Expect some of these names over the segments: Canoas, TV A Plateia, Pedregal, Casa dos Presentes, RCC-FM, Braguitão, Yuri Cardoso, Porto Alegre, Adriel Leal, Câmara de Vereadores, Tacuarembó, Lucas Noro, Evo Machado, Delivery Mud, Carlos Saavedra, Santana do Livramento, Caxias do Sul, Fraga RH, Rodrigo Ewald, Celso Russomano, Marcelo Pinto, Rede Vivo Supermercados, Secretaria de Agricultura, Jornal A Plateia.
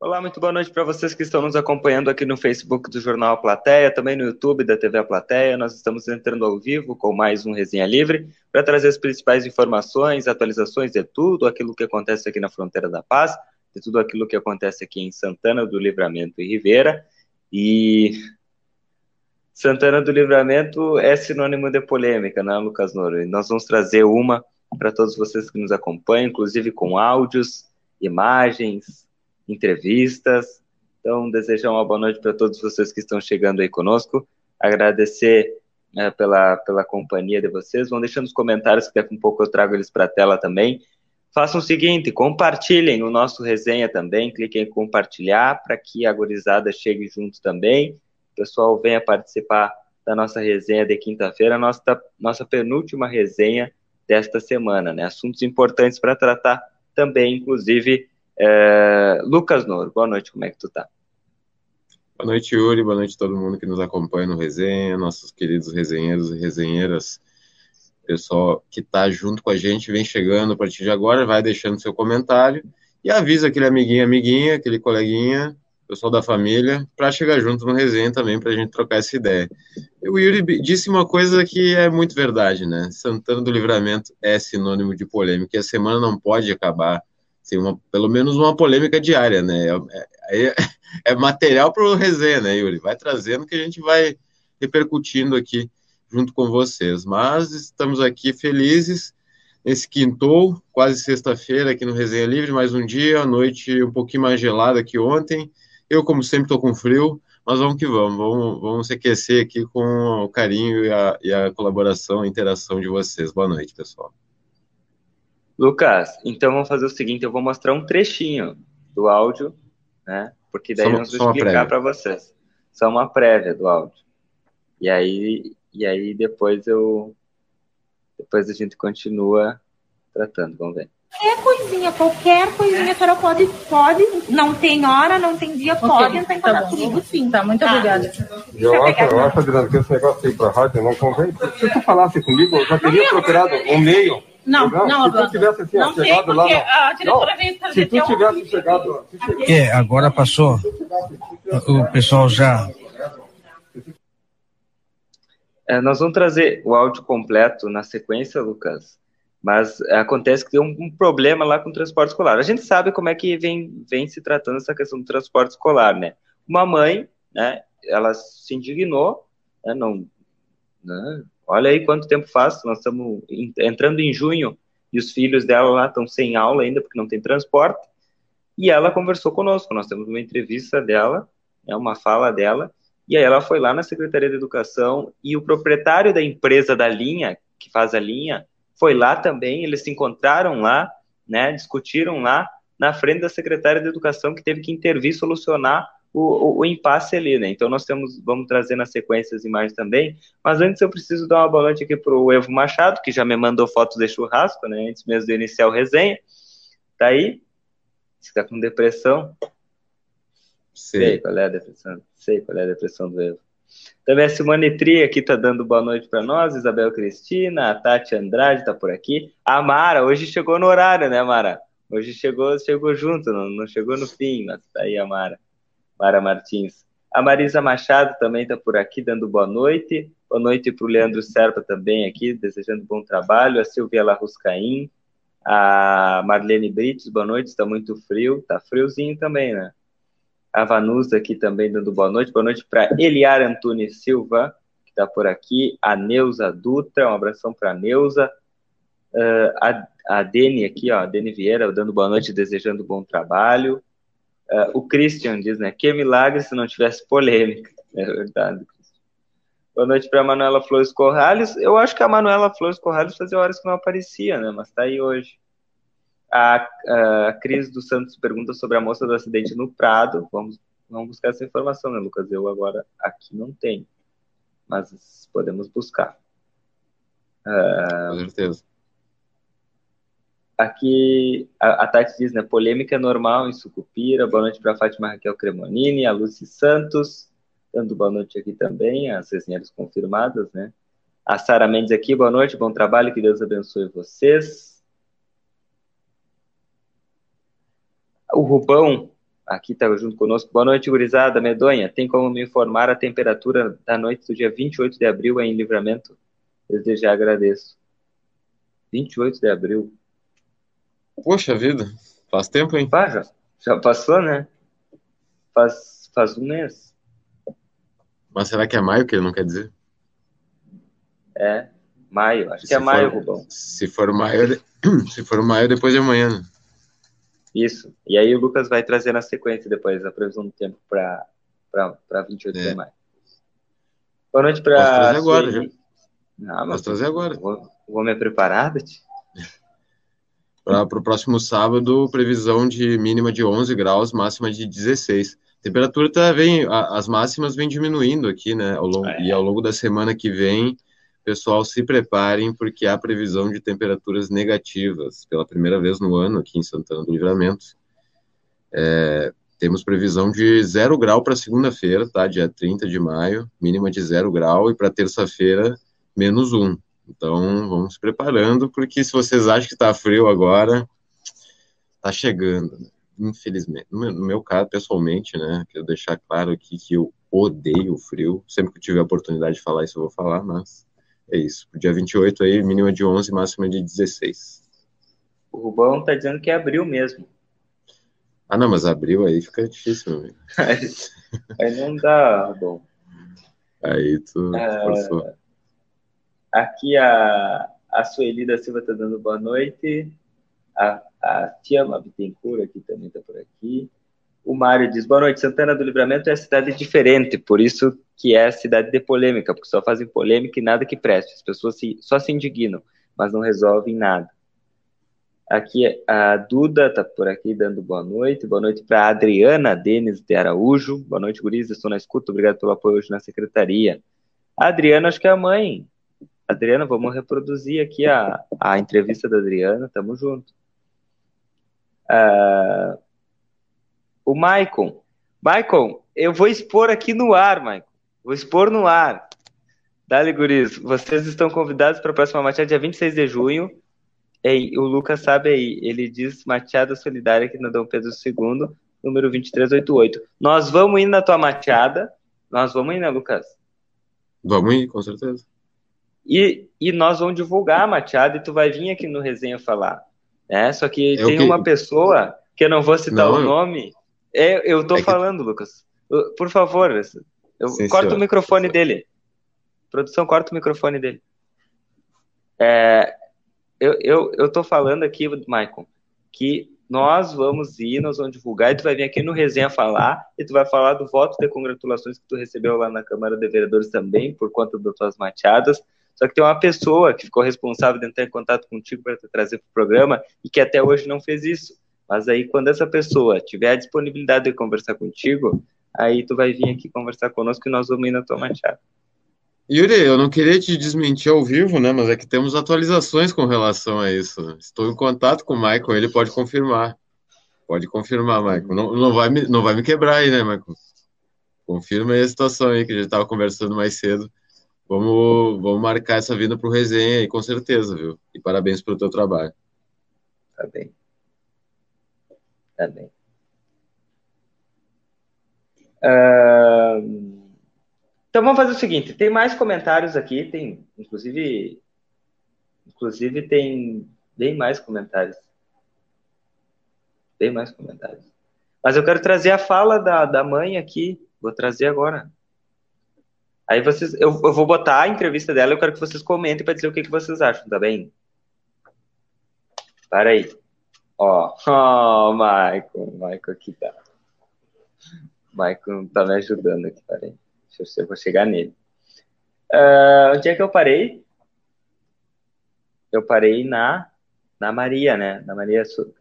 Olá, muito boa noite para vocês que estão nos acompanhando aqui no Facebook do Jornal A Plateia, também no YouTube da TV A Plateia. Nós estamos entrando ao vivo com mais um Resenha Livre para trazer as principais informações, atualizações de tudo aquilo que acontece aqui na Fronteira da Paz, de tudo aquilo que acontece aqui em Santana do Livramento e Rivera. E Santana do Livramento é sinônimo de polêmica, né, Lucas Noro? E nós vamos trazer uma para todos vocês que nos acompanham, inclusive com áudios, imagens, entrevistas. Então, desejar uma boa noite para todos vocês que estão chegando aí conosco, agradecer pela companhia de vocês. Vão deixando os comentários, que daqui a pouco eu trago eles para a tela também. Façam o seguinte, compartilhem o nosso resenha também, cliquem em compartilhar para que a gurizada chegue junto também, o pessoal venha participar da nossa resenha de quinta-feira, nossa penúltima resenha desta semana, né? Assuntos importantes para tratar também, inclusive. Lucas Noro, boa noite, como é que tu tá? Boa noite, Yuri, boa noite a todo mundo que nos acompanha no Resenha, nossos queridos resenheiros e resenheiras, pessoal que tá junto com a gente, vem chegando a partir de agora, vai deixando seu comentário e avisa aquele amiguinho, amiguinha, aquele coleguinha, pessoal da família, para chegar junto no Resenha também, pra gente trocar essa ideia. O Yuri disse uma coisa que é muito verdade, né? Santana do Livramento é sinônimo de polêmica e a semana não pode acabar tem pelo menos uma polêmica diária, né? É material para o Resenha, né, Yuri? Vai trazendo que a gente vai repercutindo aqui junto com vocês. Mas estamos aqui felizes nesse quintou, quase sexta-feira, aqui no Resenha Livre, mais um dia, a noite um pouquinho mais gelada que ontem. Eu, como sempre, estou com frio, mas vamos que vamos se aquecer aqui com o carinho e a colaboração, a interação de vocês. Boa noite, pessoal. Lucas, então vamos fazer o seguinte, eu vou mostrar um trechinho do áudio, né? Porque daí nós vamos explicar para vocês. Só uma prévia do áudio. E aí depois a gente continua tratando, vamos ver. Qualquer coisinha, a senhora pode, não tem hora, não tem dia, okay, pode entrar em contato comigo, sim. Tá, muito obrigada. Eu acho, Adriano, que esse negócio aí pra rádio não convém. Se tu falasse comigo, eu já teria procurado um meio. Se tu tivesse chegado lá. Agora passou. O pessoal já. Nós vamos trazer o áudio completo na sequência, Lucas. Mas acontece que tem um problema lá com o transporte escolar. A gente sabe como é que vem se tratando essa questão do transporte escolar, né? Uma mãe, né, ela se indignou, né, não, olha aí quanto tempo faz, nós estamos entrando em junho e os filhos dela lá estão sem aula ainda porque não tem transporte, e ela conversou conosco, nós temos uma entrevista dela, né, uma fala dela, e aí ela foi lá na Secretaria de Educação e o proprietário da empresa da linha, que faz a linha, foi lá também, eles se encontraram lá, né, discutiram lá na frente da secretária de Educação, que teve que intervir, solucionar o impasse ali, né? Então nós vamos trazer na sequência as imagens também, mas antes eu preciso dar uma boa noite aqui para o Evo Machado, que já me mandou foto de churrasco, né, antes mesmo de iniciar o resenha. Tá aí? Você tá com depressão? Sei qual é a depressão. Sei qual é a depressão do Evo. Também a Simone Tri aqui tá dando boa noite para nós, Isabel Cristina, a Tati Andrade tá por aqui, a Mara hoje chegou no horário, né, Mara? Hoje chegou junto, não chegou no fim, mas tá aí a Mara Martins. A Marisa Machado também tá por aqui dando boa noite pro Leandro Serpa também aqui, desejando bom trabalho, a Silvia Larruscaim, a Marlene Brites, boa noite, está muito frio, tá friozinho também, né? A Vanusa aqui também dando boa noite para Eliar Antunes Silva, que está por aqui, a Neuza Dutra, um abração para a Neuza, a Dene aqui, ó, a Dene Vieira, dando boa noite, desejando bom trabalho, o Christian diz, né, que milagre se não tivesse polêmica, é verdade. Boa noite para a Manuela Flores Corrales, eu acho que a Manuela Flores Corrales fazia horas que não aparecia, né, mas está aí hoje. A Cris dos Santos pergunta sobre a moça do acidente no Prado. Vamos buscar essa informação, né, Lucas? Eu agora aqui não tenho, mas podemos buscar. Com certeza. Aqui a Tati diz, né, polêmica é normal em Sucupira. Boa noite para a Fátima Raquel Cremonini, a Lucy Santos, dando boa noite aqui também, as resenhas confirmadas, né? A Sara Mendes aqui, boa noite, bom trabalho, que Deus abençoe vocês. O Rubão aqui está junto conosco. Boa noite, gurizada. Medonha, tem como me informar a temperatura da noite do dia 28 de abril em Livramento? Desde já agradeço. 28 de abril. Poxa vida, faz tempo, hein? Já passou, né? Faz um mês. Mas será que é maio que ele não quer dizer? É, maio. Acho que é maio, Rubão. Se for maio, depois de amanhã, né? Isso. E aí o Lucas vai trazer na sequência depois a previsão do tempo para 28 de maio. Boa noite para... Posso trazer agora, já. Posso trazer agora. Vou me preparar, Beth? Para o próximo sábado, previsão de mínima de 11 graus, máxima de 16. A temperatura as máximas vêm diminuindo aqui, né? E ao longo da semana que vem, pessoal, se preparem, porque há previsão de temperaturas negativas. Pela primeira vez no ano, aqui em Santana do Livramento, temos previsão de 0 grau para segunda-feira, tá? Dia 30 de maio, mínima de 0 grau, e para terça-feira, menos 1. Então, vamos se preparando, porque se vocês acham que está frio agora, está chegando, né? Infelizmente. No meu caso, pessoalmente, né? Quero deixar claro aqui que eu odeio o frio. Sempre que eu tiver a oportunidade de falar isso, eu vou falar, mas... É isso. Dia 28 aí, mínima de 11, máxima de 16. O Rubão tá dizendo que é abril mesmo. Ah, não, mas abril aí fica difícil, meu amigo. Aí não dá, Rubão. Aí tu forçou. Aqui a Sueli da Silva tá dando boa noite. A Tiama Bittencourt aqui também tá por aqui. O Mário diz, boa noite, Santana do Livramento é cidade diferente, por isso que é cidade de polêmica, porque só fazem polêmica e nada que preste, as pessoas só se indignam, mas não resolvem nada. Aqui a Duda tá por aqui dando boa noite para a Adriana Denis de Araújo, boa noite, guris, estou na escuta, obrigado pelo apoio hoje na secretaria. A Adriana, acho que é a mãe. Adriana, vamos reproduzir aqui a entrevista da Adriana, tamo junto. O Maicon. Maicon, eu vou expor aqui no ar, Maicon. Vou expor no ar. Dale, guris. Vocês estão convidados para a próxima mateada, dia 26 de junho. E o Lucas sabe aí. Ele diz mateada solidária aqui no Dom Pedro II, número 2388. Nós vamos ir na tua mateada. Nós vamos ir, né, Lucas? Vamos ir, com certeza. E nós vamos divulgar a mateada e tu vai vir aqui no Resenha falar. É, só que tem uma pessoa que eu não vou citar o nome... Eu tô falando, Lucas. Por favor, corta o microfone dele. Produção, corta o microfone dele. Eu tô falando aqui, Maicon, que nós vamos divulgar, e tu vai vir aqui no Resenha falar, e tu vai falar do voto de congratulações que tu recebeu lá na Câmara de Vereadores também, por conta das tuas mateadas. Só que tem uma pessoa que ficou responsável de entrar em contato contigo para te trazer pro programa, e que até hoje não fez isso. Mas aí, quando essa pessoa tiver a disponibilidade de conversar contigo, aí tu vai vir aqui conversar conosco e nós vamos ir na tua manchada. Yuri, eu não queria te desmentir ao vivo, né? Mas é que temos atualizações com relação a isso. Estou em contato com o Maicon, ele pode confirmar. Pode confirmar, Maicon. Não vai me quebrar aí, né, Maicon? Confirma aí a situação aí, que a gente estava conversando mais cedo. Vamos marcar essa vinda para o Resenha aí, com certeza, viu? E parabéns pelo teu trabalho. Tá bem. Tá bem. Então vamos fazer o seguinte, tem mais comentários aqui, tem, inclusive tem bem mais comentários, mas eu quero trazer a fala da mãe aqui, vou trazer agora. Aí vocês, eu vou botar a entrevista dela, eu quero que vocês comentem para dizer o que vocês acham, tá bem? Para aí. Ó, Maicon aqui tá. Maicon tá me ajudando aqui, peraí. Deixa eu ver se eu vou chegar nele. Onde é que eu parei? Eu parei na Maria, né?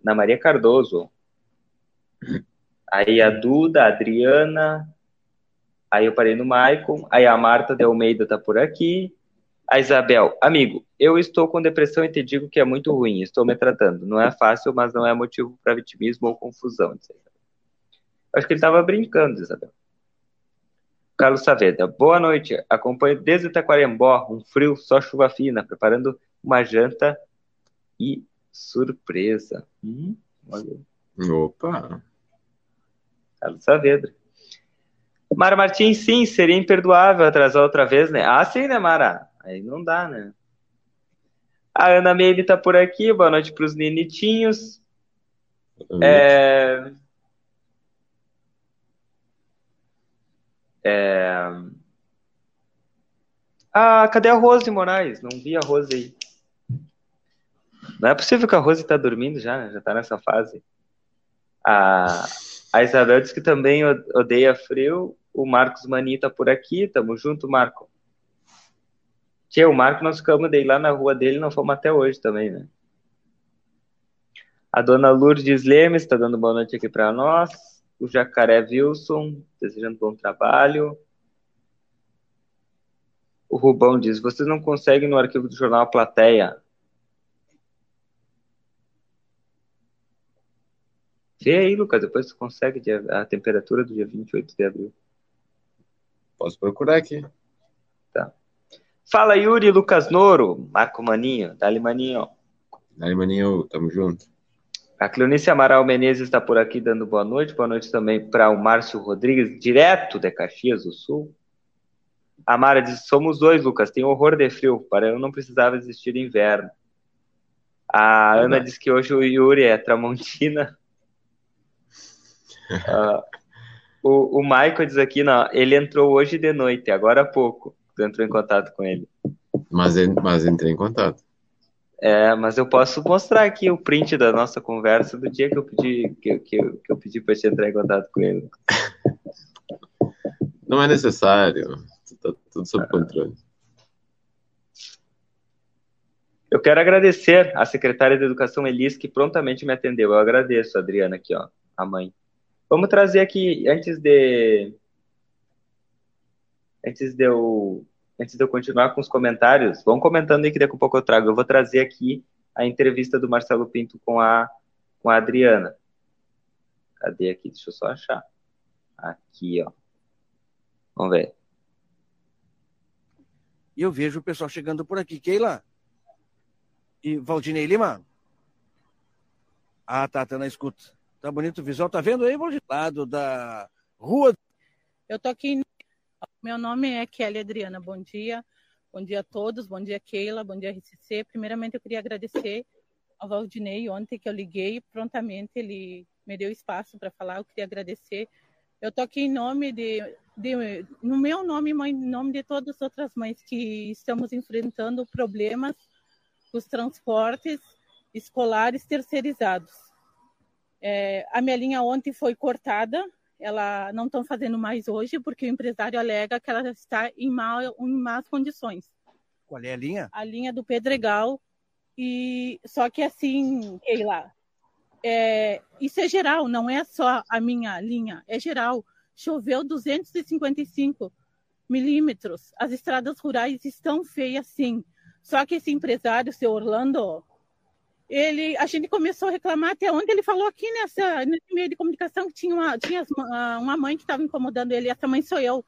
Na Maria Cardoso. Aí a Duda, a Adriana. Aí eu parei no Maicon. Aí a Marta de Almeida tá por aqui. A Isabel, amigo, eu estou com depressão e te digo que é muito ruim, estou me tratando. Não é fácil, mas não é motivo para vitimismo ou confusão. Acho que ele estava brincando, Isabel. Carlos Saavedra, boa noite. Acompanho desde Tacuarembó, um frio, só chuva fina, preparando uma janta e surpresa. Opa! Carlos Saavedra. Mara Martins, sim, seria imperdoável atrasar outra vez, né? Ah, sim, né, Mara? Aí não dá, né? A Ana Meire tá por aqui, boa noite pros nenitinhos. Ah, cadê a Rose Moraes? Não vi a Rose aí. Não é possível que a Rose tá dormindo já, né? Já tá nessa fase. A Isabel diz que também odeia frio. O Marcos Mani tá por aqui. Tamo junto, Marco. O Marco, nós ficamos daí lá na rua dele, não fomos até hoje também, né? A dona Lourdes Lemes está dando boa noite aqui para nós. O Jacaré Wilson, desejando bom trabalho. O Rubão diz, vocês não conseguem no arquivo do Jornal A Plateia. Vê aí, Lucas, depois você consegue a temperatura do dia 28 de abril. Posso procurar aqui. Tá. Fala, Yuri, Lucas Noro, Marco Maninho, Dali Maninho. Dali Maninho, tamo junto. A Cleonice Amaral Menezes está por aqui dando boa noite. Boa noite também para o Márcio Rodrigues, direto de Caxias do Sul. A Mara diz, somos dois, Lucas, tem horror de frio, para eu não precisava existir inverno. A Ana diz que hoje o Yuri é tramontina. O Michael diz aqui, não, ele entrou hoje de noite, agora há pouco. Entrou em contato com ele. Mas entrei em contato. É, mas eu posso mostrar aqui o print da nossa conversa do dia que eu pedi que eu pedi para te entrar em contato com ele. Não é necessário. Tá tudo sob controle. Eu quero agradecer à secretária de Educação, Elis, que prontamente me atendeu. Eu agradeço, Adriana, aqui, ó, a mãe. Vamos trazer aqui, antes de eu continuar com os comentários, vão comentando aí que daqui a pouco eu trago. Eu vou trazer aqui a entrevista do Marcelo Pinto com a Adriana. Cadê aqui? Deixa eu só achar. Aqui, ó. Vamos ver. E eu vejo o pessoal chegando por aqui. Keila? E Valdinei Lima? Ah, tá na escuta. Tá bonito o visual. Tá vendo aí, Valdinei? Lado da rua. Eu tô aqui. Meu nome é Kelly Adriana, bom dia. Bom dia a todos, bom dia Keila, bom dia RCC. Primeiramente eu queria agradecer ao Valdinei, ontem que eu liguei, prontamente ele me deu espaço para falar, eu queria agradecer. Eu tô aqui em nome no meu nome, em nome de todas as outras mães que estamos enfrentando problemas dos transportes escolares terceirizados. A minha linha ontem foi cortada, ela não estão fazendo mais hoje, porque o empresário alega que ela está em más condições. Qual é a linha? A linha do Pedregal. E, só que assim, Keila, isso é geral, não é só a minha linha, é geral. Choveu 255 milímetros, as estradas rurais estão feias, sim. Só que esse empresário, seu Orlando... a gente começou a reclamar até onde ele falou aqui nesse meio de comunicação que tinha uma mãe que estava incomodando ele. Essa mãe sou eu,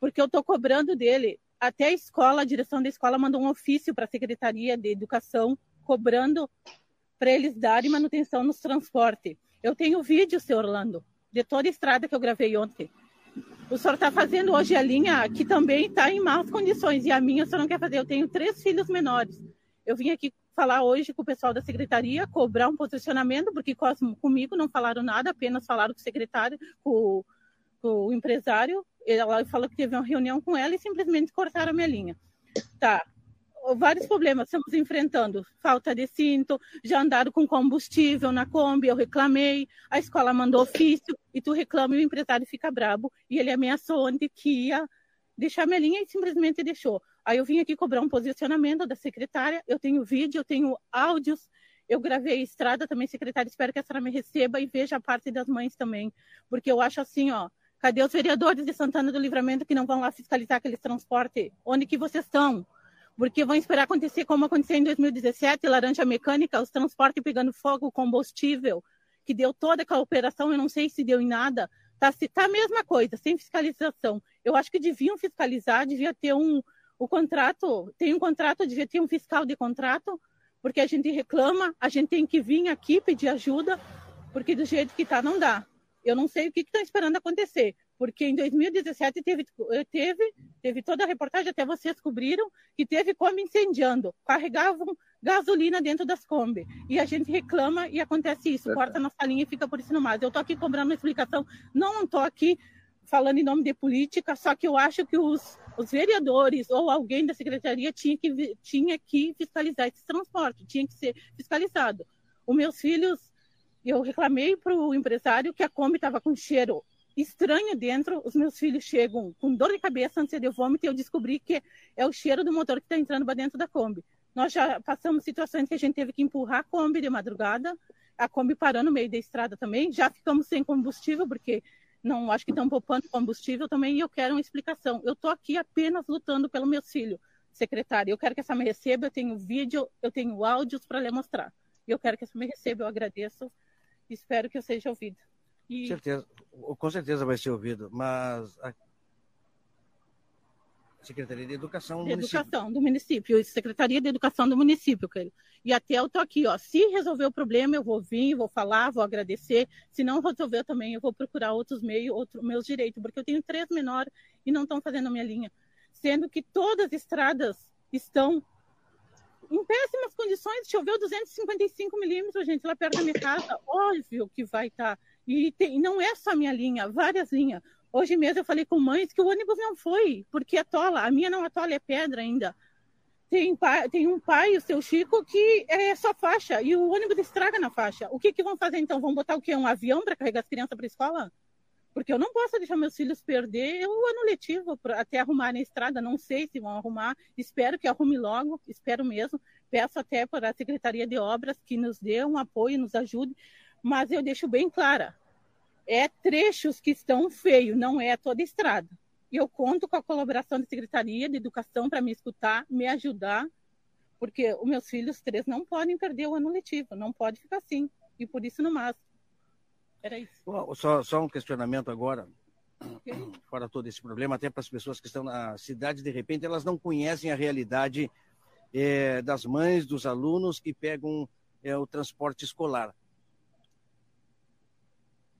porque eu estou cobrando dele. Até a escola, a direção da escola mandou um ofício para a Secretaria de Educação cobrando para eles darem manutenção nos transportes. Eu tenho vídeo, seu Orlando, de toda a estrada que eu gravei ontem. O senhor está fazendo hoje a linha que também está em más condições e a minha o senhor não quer fazer. Eu tenho 3 filhos menores. Eu vim aqui falar hoje com o pessoal da secretaria, cobrar um posicionamento, porque comigo não falaram nada, apenas falaram com o secretário, com o empresário. Ela falou que teve uma reunião com ela e simplesmente cortaram a minha linha. Tá, vários problemas estamos enfrentando. Falta de cinto, já andaram com combustível na Kombi, eu reclamei, a escola mandou ofício, e tu reclama e o empresário fica brabo. E ele ameaçou onde que ia deixar minha linha e simplesmente deixou. Aí eu vim aqui cobrar um posicionamento da secretária, eu tenho vídeo, eu tenho áudios, eu gravei a estrada também, secretária, espero que a senhora me receba e veja a parte das mães também, porque eu acho assim, ó, cadê os vereadores de Santana do Livramento que não vão lá fiscalizar aqueles transportes? Onde que vocês estão? Porque vão esperar acontecer como aconteceu em 2017, Laranja Mecânica, os transportes pegando fogo, combustível, que deu toda aquela operação, eu não sei se deu em nada, tá a mesma coisa, sem fiscalização. Eu acho que deviam fiscalizar, devia ter devia ter um fiscal de contrato, porque a gente reclama, a gente tem que vir aqui pedir ajuda, porque do jeito que está não dá. Eu não sei o que está esperando acontecer, porque em 2017 teve toda a reportagem, até vocês cobriram, que teve Kombi incendiando, carregavam gasolina dentro das Kombi. E a gente reclama e acontece isso, corta nossa linha e fica por isso no mais. Eu estou aqui cobrando uma explicação, não estou aqui falando em nome de política, só que eu acho que os vereadores ou alguém da secretaria tinha que fiscalizar esse transporte, tinha que ser fiscalizado. Os meus filhos... Eu reclamei para o empresário que a Kombi estava com cheiro estranho dentro. Os meus filhos chegam com dor de cabeça, ânsia de vômito, e eu descobri que é o cheiro do motor que está entrando para dentro da Kombi. Nós já passamos situações que a gente teve que empurrar a Kombi de madrugada, a Kombi parou no meio da estrada também. Já ficamos sem combustível, porque não acho que estão poupando combustível também, e eu quero uma explicação. Eu estou aqui apenas lutando pelo meu filho, secretário. Eu quero que essa me receba, eu tenho vídeo, eu tenho áudios para lhe mostrar. Eu quero que essa me receba, eu agradeço. Espero que eu seja ouvido. E... certeza. Com certeza vai ser ouvido, mas a Secretaria de Educação do município. Educação do município, Secretaria de Educação do município, querido. E até eu tô aqui, ó. Se resolver o problema, eu vou vir, vou falar, vou agradecer. Se não resolver também, eu vou procurar outros meios, meus direitos, porque eu tenho 3 menores e não estão fazendo a minha linha. Sendo que todas as estradas estão em péssimas condições, choveu 255 milímetros, gente, lá perto da minha casa, óbvio que vai estar. E não é só a minha linha, várias linhas. Hoje mesmo eu falei com mães que o ônibus não foi, porque atola, a minha não atola, é pedra ainda. Tem um pai, o seu Chico, que é só faixa, e o ônibus estraga na faixa. O que vão fazer então? Vão botar o quê? Um avião para carregar as crianças para a escola? Porque eu não posso deixar meus filhos perder o ano letivo até arrumarem a estrada. Não sei se vão arrumar, espero que arrume logo, espero mesmo. Peço até para a Secretaria de Obras que nos dê um apoio, nos ajude, mas eu deixo bem clara, é trechos que estão feios, não é toda a estrada. E eu conto com a colaboração da Secretaria de Educação para me escutar, me ajudar, porque os meus filhos 3 não podem perder o ano letivo, não pode ficar assim, e por isso no máximo. Era isso. Bom, só um questionamento agora, okay, fora todo esse problema, até para as pessoas que estão na cidade, de repente, elas não conhecem a realidade das mães, dos alunos que pegam o transporte escolar.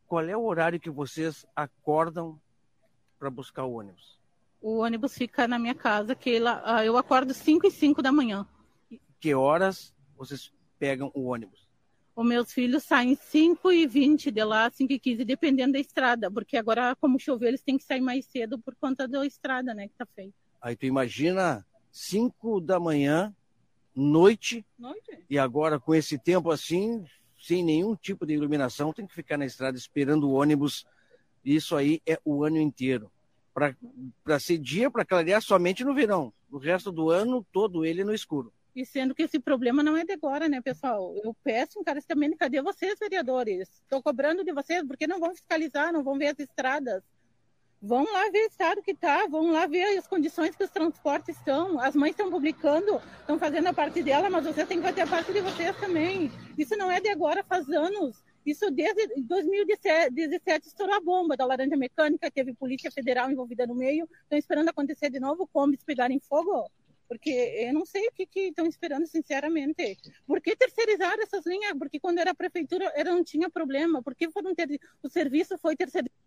Qual é o horário que vocês acordam para buscar o ônibus? O ônibus fica na minha casa, que eu acordo 5h05 da manhã. Que horas vocês pegam o ônibus? Os meus filhos saem 5h20 de lá, 5h15, dependendo da estrada, porque agora, como choveu, eles têm que sair mais cedo por conta da estrada, né, que tá feia. Aí tu imagina 5 da manhã, noite, e agora com esse tempo assim, sem nenhum tipo de iluminação, tem que ficar na estrada esperando o ônibus, isso aí é o ano inteiro. Para ser dia, para clarear somente no verão, o resto do ano todo ele no escuro. E sendo que esse problema não é de agora, né, pessoal? Eu peço encarecidamente, cadê vocês, vereadores? Estou cobrando de vocês, porque não vão fiscalizar, não vão ver as estradas. Vão lá ver o estado que está, vão lá ver as condições que os transportes estão. As mães estão publicando, estão fazendo a parte dela, mas vocês têm que fazer a parte de vocês também. Isso não é de agora, faz anos. Isso desde 2017 estourou a bomba da Laranja Mecânica, teve polícia federal envolvida no meio. Estão esperando acontecer de novo, Kombis pegarem fogo. Porque eu não sei o que estão esperando, sinceramente. Por que terceirizaram essas linhas? Porque quando era a prefeitura não tinha problema. Por que o serviço foi terceirizado?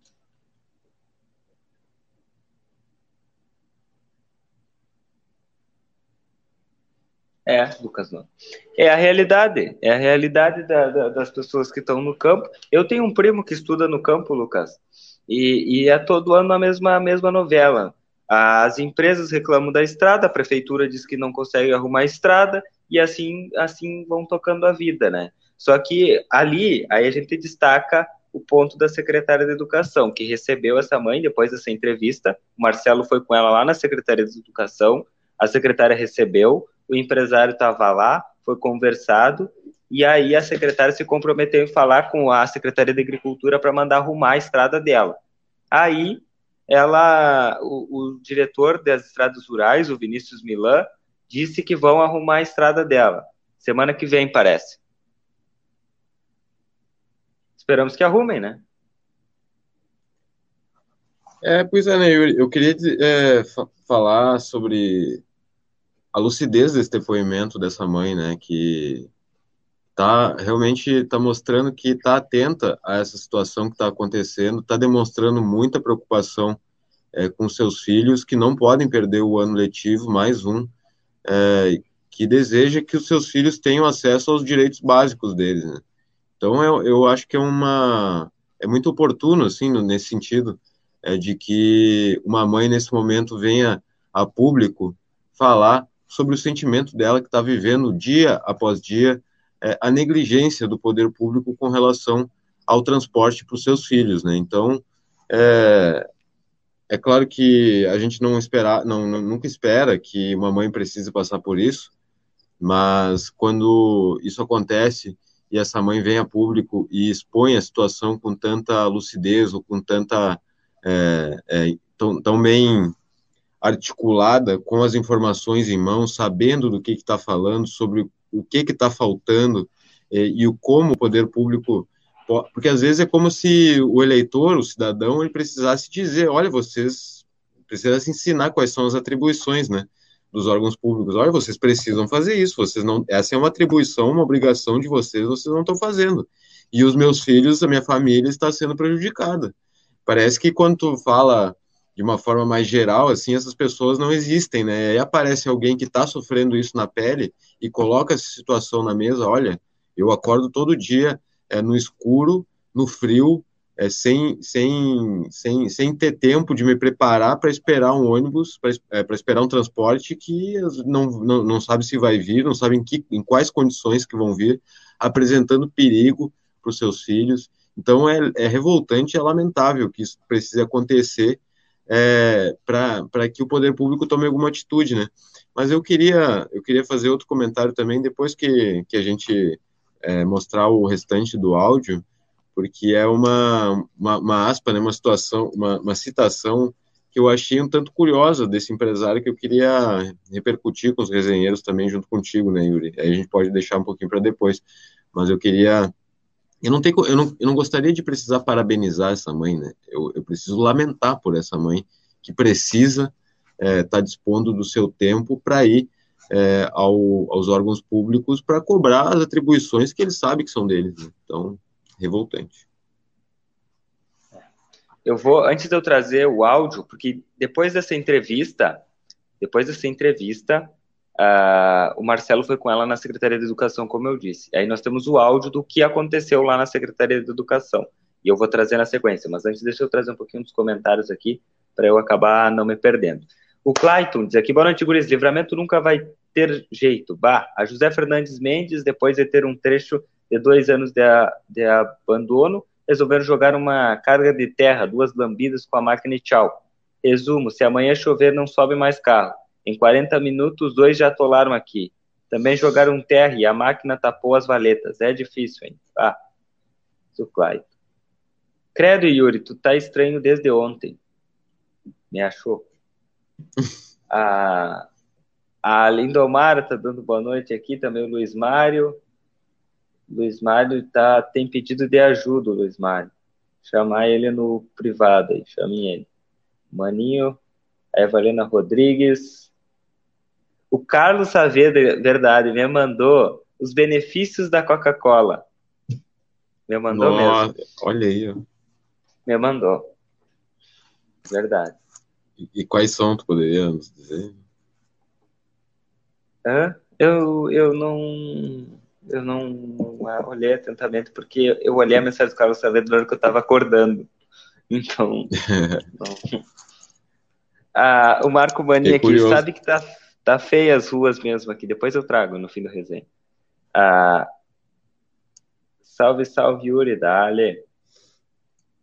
Lucas, não. É a realidade das pessoas que estão no campo. Eu tenho um primo que estuda no campo, Lucas, e é todo ano a mesma novela. As empresas reclamam da estrada, a prefeitura diz que não consegue arrumar a estrada, e assim vão tocando a vida, né? Só que aí a gente destaca o ponto da secretária de Educação, que recebeu essa mãe depois dessa entrevista. O Marcelo foi com ela lá na Secretaria de Educação, a secretária recebeu, o empresário estava lá, foi conversado, e aí a secretária se comprometeu em falar com a Secretaria de Agricultura para mandar arrumar a estrada dela. Aí... o diretor das estradas rurais, o Vinícius Milan, disse que vão arrumar a estrada dela. Semana que vem, parece. Esperamos que arrumem, né? Pois é, né, Yuri? Eu queria falar sobre a lucidez desse depoimento dessa mãe, né, que realmente está mostrando que está atenta a essa situação que está acontecendo, está demonstrando muita preocupação com seus filhos, que não podem perder o ano letivo, mais um, que deseja que os seus filhos tenham acesso aos direitos básicos deles, né? Então, eu acho que é muito oportuno, assim, nesse sentido, de que uma mãe, nesse momento, venha a público falar sobre o sentimento dela que está vivendo dia após dia a negligência do poder público com relação ao transporte para os seus filhos, né? Então, é claro que a gente nunca espera que uma mãe precise passar por isso, mas quando isso acontece e essa mãe vem a público e expõe a situação com tanta lucidez ou com tanta tão bem articulada, com as informações em mão, sabendo do que está falando, sobre o que está faltando e o como o poder público... Porque às vezes é como se o eleitor, o cidadão, ele precisasse dizer, olha, vocês precisassem ensinar quais são as atribuições, né, dos órgãos públicos. Olha, vocês precisam fazer isso, vocês não, essa é uma atribuição, uma obrigação de vocês, vocês não estão fazendo. E os meus filhos, a minha família está sendo prejudicada. Parece que quando tu fala de uma forma mais geral, assim, essas pessoas não existem, né? Aí aparece alguém que está sofrendo isso na pele e coloca essa situação na mesa, olha, eu acordo todo dia no escuro, no frio, sem ter tempo de me preparar para esperar um ônibus, para esperar um transporte que não sabe se vai vir, não sabe em quais condições que vão vir, apresentando perigo para os seus filhos. Então, é revoltante, é lamentável que isso precise acontecer, para que o poder público tome alguma atitude, né? Mas eu queria fazer outro comentário também, depois que a gente mostrar o restante do áudio, porque é uma aspa, né, uma situação, uma citação que eu achei um tanto curiosa desse empresário, que eu queria repercutir com os resenheiros também junto contigo, né, Yuri? Aí a gente pode deixar um pouquinho para depois, mas eu queria... Eu não gostaria de precisar parabenizar essa mãe, né? Eu preciso lamentar por essa mãe que precisa estar dispondo do seu tempo para ir aos órgãos públicos para cobrar as atribuições que ele sabe que são deles, né? Então, revoltante. Eu vou, antes de eu trazer o áudio, porque depois dessa entrevista, o Marcelo foi com ela na Secretaria de Educação, como eu disse. Aí nós temos o áudio do que aconteceu lá na Secretaria de Educação. E eu vou trazer na sequência. Mas antes, deixa eu trazer um pouquinho dos comentários aqui, para eu acabar não me perdendo. O Clayton diz aqui, boa noite, guris. Livramento nunca vai ter jeito. Bah, a José Fernandes Mendes, depois de ter um trecho de 2 anos de abandono, resolveram jogar uma carga de terra, 2 lambidas com a máquina e tchau. Resumo, se amanhã chover, não sobe mais carro. Em 40 minutos, 2 já atolaram aqui. Também jogaram terra e a máquina tapou as valetas. É difícil, hein? Ah, Zuclaito. Credo, Yuri, tu tá estranho desde ontem. Me achou? A Lindomara tá dando boa noite aqui, também o Luiz Mário. Luiz Mário tem pedido de ajuda, Luiz Mário. Chamar ele no privado aí, chame ele. Maninho, a Evalena Rodrigues... O Carlos Saavedra, verdade, me mandou os benefícios da Coca-Cola. Me mandou. Nossa, mesmo. Olha aí. Ó. Me mandou. Verdade. E quais são, tu poderíamos dizer? Hã? Eu não olhei atentamente, porque eu olhei a mensagem do Carlos Saavedra na hora que eu estava acordando. Então... o Marco Mani aqui sabe que tá feia as ruas mesmo aqui, depois eu trago no fim do resenha. Salve, Yuri, dale.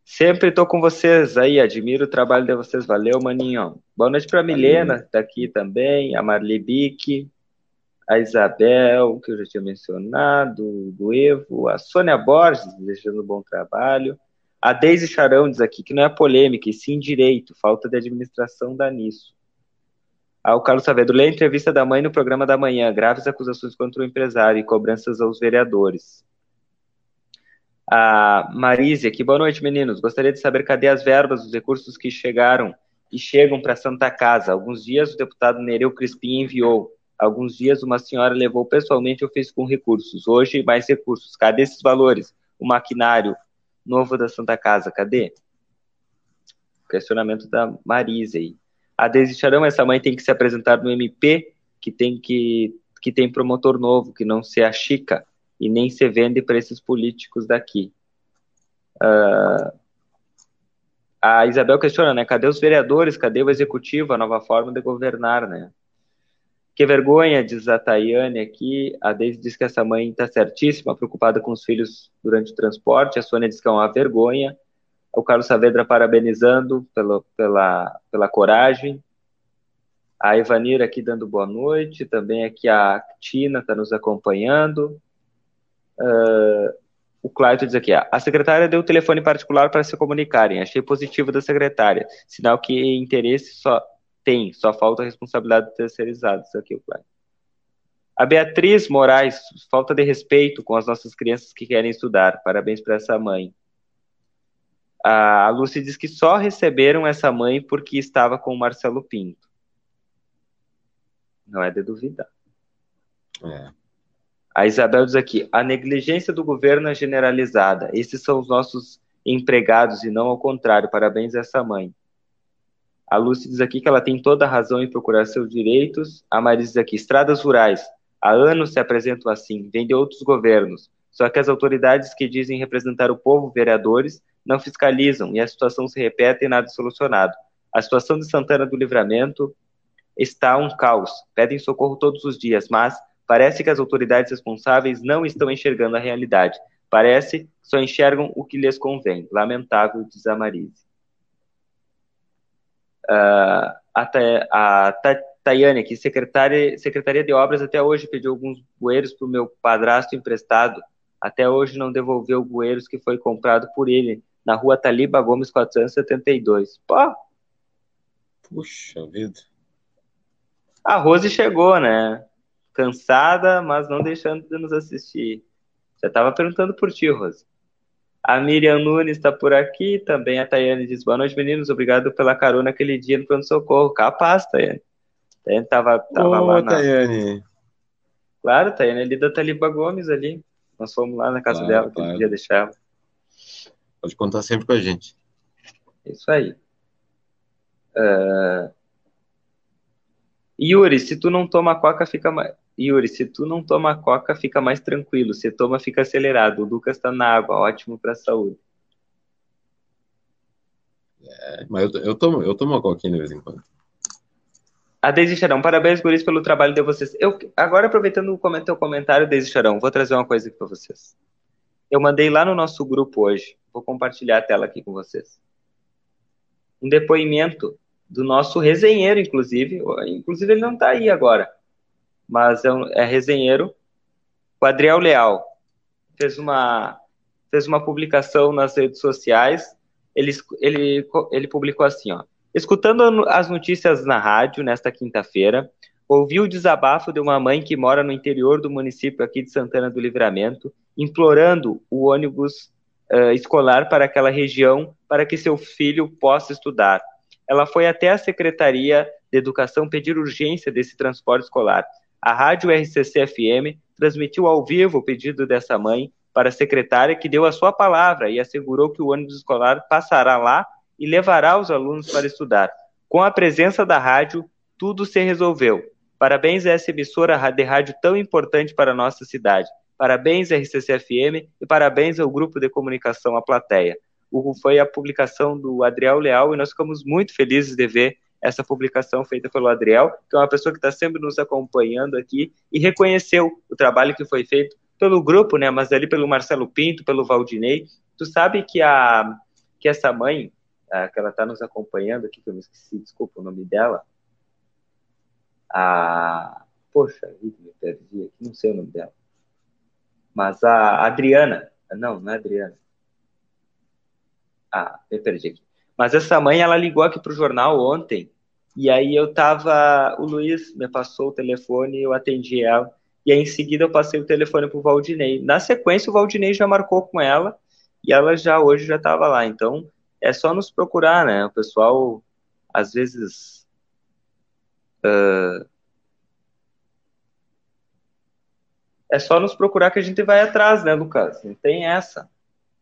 Sempre tô com vocês aí, admiro o trabalho de vocês, valeu, maninho. Boa noite pra Milena, que tá aqui também, a Marli Bic, a Isabel, que eu já tinha mencionado, o Evo, a Sônia Borges, desejando um bom trabalho. A Deise Charão diz aqui que não é polêmica, e sim direito, falta de administração dá nisso. O Carlos Saavedra, lê a entrevista da mãe no programa da manhã, graves acusações contra o empresário e cobranças aos vereadores. A Marísia, que boa noite, meninos. Gostaria de saber cadê as verbas, os recursos que chegaram e chegam para Santa Casa. Alguns dias o deputado Nereu Crispim enviou. Alguns dias uma senhora levou pessoalmente, eu fiz com recursos. Hoje, mais recursos. Cadê esses valores? O maquinário novo da Santa Casa, cadê? Questionamento da Marisa aí. A Desicharão, essa mãe tem que se apresentar no MP, que tem promotor novo, que não se achica e nem se vende para esses políticos daqui. A Isabel questiona, né? Cadê os vereadores? Cadê o executivo? A nova forma de governar, né? Que vergonha, diz a Tayane aqui. A Deise diz que essa mãe está certíssima, preocupada com os filhos durante o transporte. A Sônia diz que é uma vergonha. O Carlos Saavedra parabenizando pela coragem. A Evanira aqui dando boa noite. Também aqui a Tina está nos acompanhando. O Claito diz aqui, a secretária deu o telefone particular para se comunicarem. Achei positivo da secretária. Sinal que interesse só... tem, só falta a responsabilidade de terceirizados aqui, o Cláudio. A Beatriz Moraes, falta de respeito com as nossas crianças que querem estudar. Parabéns para essa mãe. A Lúcia diz que só receberam essa mãe porque estava com o Marcelo Pinto. Não é de duvidar. É. A Isabel diz aqui, a negligência do governo é generalizada. Esses são os nossos empregados e não ao contrário. Parabéns a essa mãe. A Lúcia diz aqui que ela tem toda a razão em procurar seus direitos. A Marisa diz aqui, estradas rurais, há anos se apresentam assim, vem de outros governos. Só que as autoridades que dizem representar o povo, vereadores, não fiscalizam e a situação se repete e nada solucionado. A situação de Santana do Livramento está um caos. Pedem socorro todos os dias, mas parece que as autoridades responsáveis não estão enxergando a realidade. Parece que só enxergam o que lhes convém. Lamentável, diz a Marisa. A Tayane aqui, Secretaria de Obras até hoje pediu alguns bueiros para o meu padrasto emprestado, até hoje não devolveu bueiros que foi comprado por ele, na rua Taliba Gomes 472. Pô. Puxa vida. A Rose chegou, né? Cansada, mas não deixando de nos assistir. Já estava perguntando por ti, Rose. A Miriam Nunes está por aqui, também a Tayane diz, boa noite, meninos, obrigado pela carona aquele dia no pronto-socorro. Capaz, Tayane. Tayane estava lá na... Tayane. Claro, Tayane, ali da Taliba Gomes, ali. Nós fomos lá na casa dela, que podia deixar ela. Pode contar sempre com a gente. Isso aí. Yuri, se tu não toma coca, fica mais... Yuri, se tu não toma coca, fica mais tranquilo. Se toma, fica acelerado. O Lucas tá na água, ótimo pra saúde. É, mas eu tomo uma coquinha de vez em quando. A Deise Charão, parabéns, guris, pelo trabalho de vocês. Agora, aproveitando o teu comentário, Deise Charão, vou trazer uma coisa aqui pra vocês. Eu mandei lá no nosso grupo hoje, vou compartilhar a tela aqui com vocês. Um depoimento do nosso resenheiro, inclusive ele não tá aí agora. Mas é resenheiro, o Adriel Leal, fez uma publicação nas redes sociais, ele publicou assim, ó, escutando as notícias na rádio nesta quinta-feira, ouvi o desabafo de uma mãe que mora no interior do município aqui de Santana do Livramento, implorando o ônibus escolar para aquela região, para que seu filho possa estudar. Ela foi até a Secretaria de Educação pedir urgência desse transporte escolar. A rádio RCC-FM transmitiu ao vivo o pedido dessa mãe para a secretária, que deu a sua palavra e assegurou que o ônibus escolar passará lá e levará os alunos para estudar. Com a presença da rádio, tudo se resolveu. Parabéns a essa emissora de rádio tão importante para a nossa cidade. Parabéns à RCC-FM e parabéns ao grupo de comunicação A Plateia. Foi a publicação do Adriel Leal e nós ficamos muito felizes de ver essa publicação feita pelo Adriel, que é uma pessoa que está sempre nos acompanhando aqui e reconheceu o trabalho que foi feito pelo grupo, né? Mas ali pelo Marcelo Pinto, pelo Valdinei. Tu sabe que essa mãe, que ela está nos acompanhando aqui, que eu me esqueci, desculpa o nome dela. Poxa, me perdi aqui, não sei o nome dela. Mas a Adriana, não é Adriana. Me perdi aqui. Mas essa mãe, ela ligou aqui pro jornal ontem, e aí o Luiz me passou o telefone, eu atendi ela, e aí em seguida eu passei o telefone pro Valdinei. Na sequência, o Valdinei já marcou com ela, e ela hoje já estava lá. Então, é só nos procurar, né? O pessoal, às vezes, é só nos procurar que a gente vai atrás, né, Lucas? Não tem essa.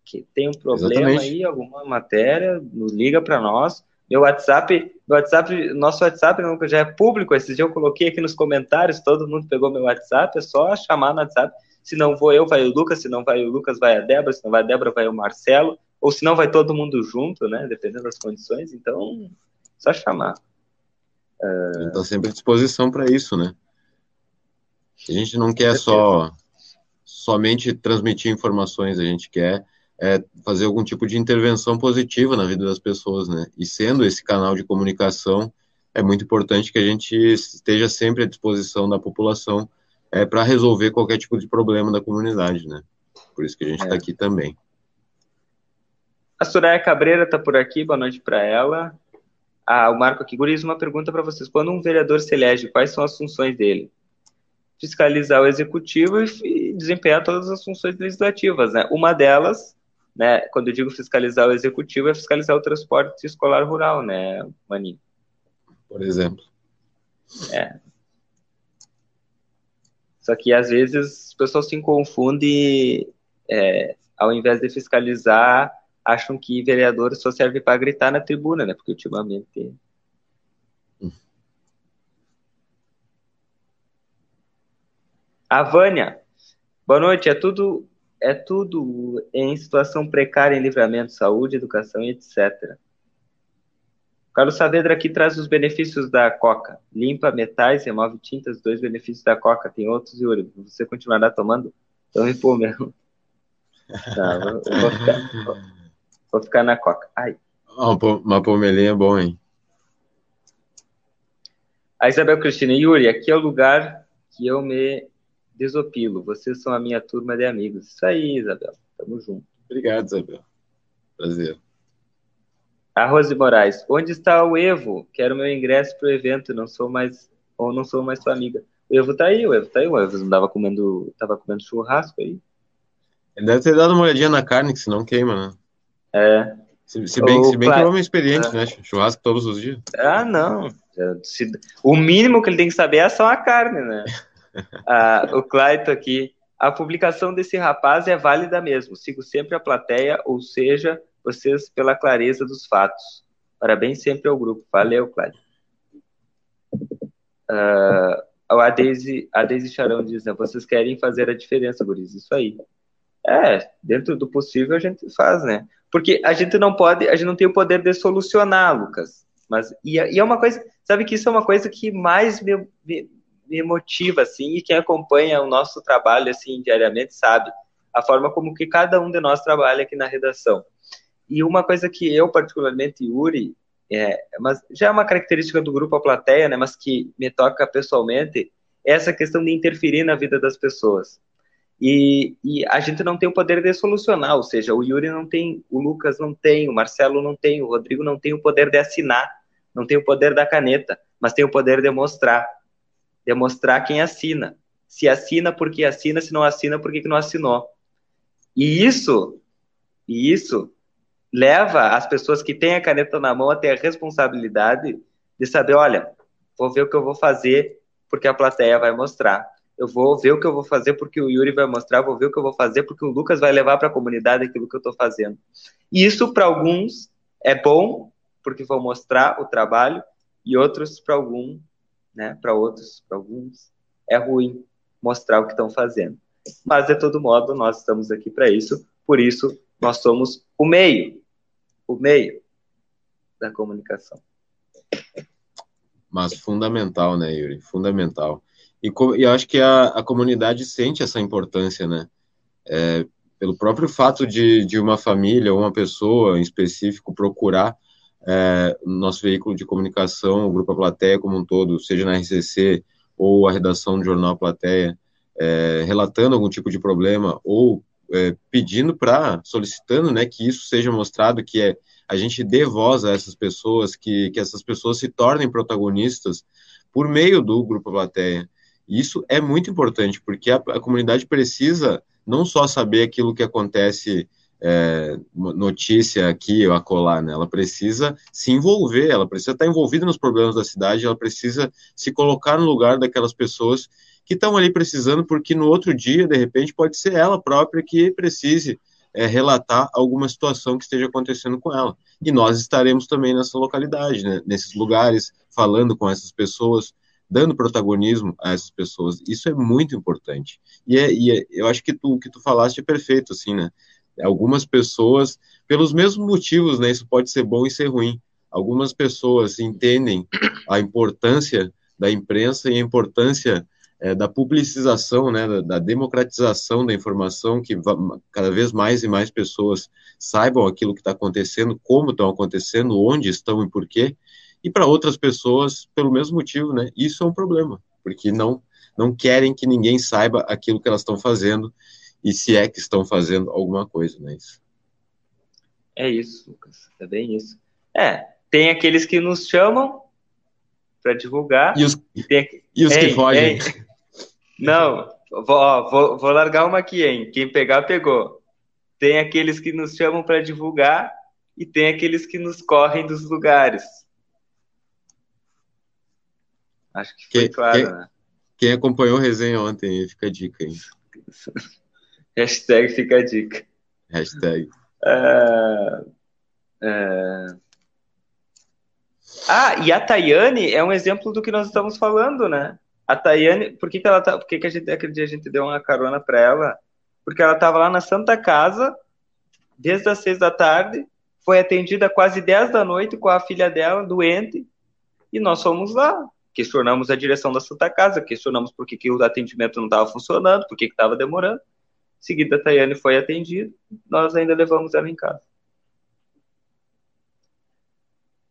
Que tem um problema aí, alguma matéria, liga para nós. Nosso WhatsApp nunca já é público. Esse dia eu coloquei aqui nos comentários, todo mundo pegou meu WhatsApp, é só chamar no WhatsApp. Se não vou eu, vai o Lucas, se não vai o Lucas, vai a Débora, se não vai a Débora, vai o Marcelo, ou se não vai todo mundo junto, né, dependendo das condições, então, só chamar. A gente está sempre à disposição para isso, né? A gente não quer somente transmitir informações, a gente quer fazer algum tipo de intervenção positiva na vida das pessoas, né? E sendo esse canal de comunicação, é muito importante que a gente esteja sempre à disposição da população para resolver qualquer tipo de problema da comunidade, né? Por isso que a gente está aqui também. A Soraya Cabreira está por aqui, boa noite para ela. O Marco Kiguris, uma pergunta para vocês. Quando um vereador se elege, quais são as funções dele? Fiscalizar o executivo e desempenhar todas as funções legislativas, né? Uma delas, né, quando eu digo fiscalizar o executivo, é fiscalizar o transporte escolar rural, né, Mani? Por exemplo. É. Só que, às vezes, as pessoas se confundem, ao invés de fiscalizar, acham que vereador só serve para gritar na tribuna, né, porque ultimamente... A Vânia, boa noite, é tudo em situação precária, em Livramento, saúde, educação e etc. Carlos Saavedra aqui traz os benefícios da Coca. Limpa metais, remove tintas, 2 benefícios da Coca. Tem outros, Yuri, você continuará tomando? Então repô mesmo. Tá, vou ficar na Coca. Ai. Uma pomelinha é bom, hein? A Isabel Cristina, Yuri, aqui é o lugar que eu me... desopilo, vocês são a minha turma de amigos. Isso aí, Isabel, tamo junto. Obrigado, Isabel, prazer. A Rose Moraes, onde está o Evo? Quero meu ingresso pro evento, não sou mais sua amiga. O Evo tá aí, o Evo não tava comendo churrasco aí. Ele deve ter dado uma olhadinha na carne, que senão queima, né? É. Se bem que é um homem experiente, né? Churrasco todos os dias. Ah, não. O mínimo que ele tem que saber é só a carne, né? O Clayton aqui, a publicação desse rapaz é válida mesmo, sigo sempre a plateia, ou seja, vocês pela clareza dos fatos, parabéns sempre ao grupo, valeu, Clayton. A Deise Charão diz, né, vocês querem fazer a diferença, guris, isso aí, dentro do possível a gente faz, né, porque a gente não tem o poder de solucionar, Lucas, mas, e é uma coisa, sabe que isso é uma coisa que mais me motiva, assim, e quem acompanha o nosso trabalho, assim, diariamente, sabe a forma como que cada um de nós trabalha aqui na redação. E uma coisa que eu, particularmente, Yuri, mas já é uma característica do grupo A Plateia, né, mas que me toca pessoalmente, é essa questão de interferir na vida das pessoas. E a gente não tem o poder de solucionar, ou seja, o Yuri não tem, o Lucas não tem, o Marcelo não tem, o Rodrigo não tem o poder de assinar, não tem o poder da caneta, mas tem o poder de mostrar. Demonstrar quem assina. Se assina, porque assina. Se não assina, porque não assinou. E isso leva as pessoas que têm a caneta na mão a ter a responsabilidade de saber, olha, vou ver o que eu vou fazer porque a plateia vai mostrar. Eu vou ver o que eu vou fazer porque o Yuri vai mostrar. Vou ver o que eu vou fazer porque o Lucas vai levar para a comunidade aquilo que eu estou fazendo. E isso, para alguns, é bom, porque vão mostrar o trabalho, e outros, para alguns, é ruim mostrar o que estão fazendo. Mas, de todo modo, nós estamos aqui para isso, por isso, nós somos o meio da comunicação. Mas fundamental, né, Yuri? Fundamental. E eu acho que a comunidade sente essa importância, né? Pelo próprio fato de uma família ou uma pessoa em específico procurar nosso veículo de comunicação, o Grupo A Plateia como um todo, seja na RCC ou a redação do Jornal A Plateia, relatando algum tipo de problema ou pedindo solicitando, né, que isso seja mostrado, que a gente dê voz a essas pessoas, que essas pessoas se tornem protagonistas por meio do Grupo A Plateia. Isso é muito importante, porque a comunidade precisa não só saber aquilo que acontece, notícia aqui ou acolá, né? Ela precisa se envolver, ela precisa estar envolvida nos problemas da cidade, ela precisa se colocar no lugar daquelas pessoas que estão ali precisando, porque no outro dia, de repente, pode ser ela própria que precise relatar alguma situação que esteja acontecendo com ela. E nós estaremos também nessa localidade, né, nesses lugares, falando com essas pessoas, dando protagonismo a essas pessoas. Isso é muito importante. E eu acho que o que tu falaste é perfeito, assim, né? Algumas pessoas, pelos mesmos motivos, né, isso pode ser bom e ser ruim. Algumas pessoas entendem a importância da imprensa e a importância da publicização, né, da democratização da informação, que cada vez mais e mais pessoas saibam aquilo que está acontecendo, como estão acontecendo, onde estão e por quê. E para outras pessoas, pelo mesmo motivo, né, isso é um problema, porque não querem que ninguém saiba aquilo que elas estão fazendo, e se é que estão fazendo alguma coisa, não é isso? É isso, Lucas, é bem isso. Tem aqueles que nos chamam para divulgar... E os que fogem. Não, vou largar uma aqui, hein? Quem pegar, pegou. Tem aqueles que nos chamam para divulgar e tem aqueles que nos correm dos lugares. Acho que foi claro, né? Quem acompanhou a resenha ontem, fica a dica, hein? Hashtag fica a dica. Hashtag. E a Tayane é um exemplo do que nós estamos falando, né? A Tayane, aquele dia a gente deu uma carona para ela? Porque ela estava lá na Santa Casa, desde as 6 da tarde, foi atendida quase 10 da noite com a filha dela, doente, e nós fomos lá, questionamos a direção da Santa Casa, questionamos por que o atendimento não estava funcionando, por que estava demorando. Em seguida, a Tayane foi atendida, nós ainda levamos ela em casa.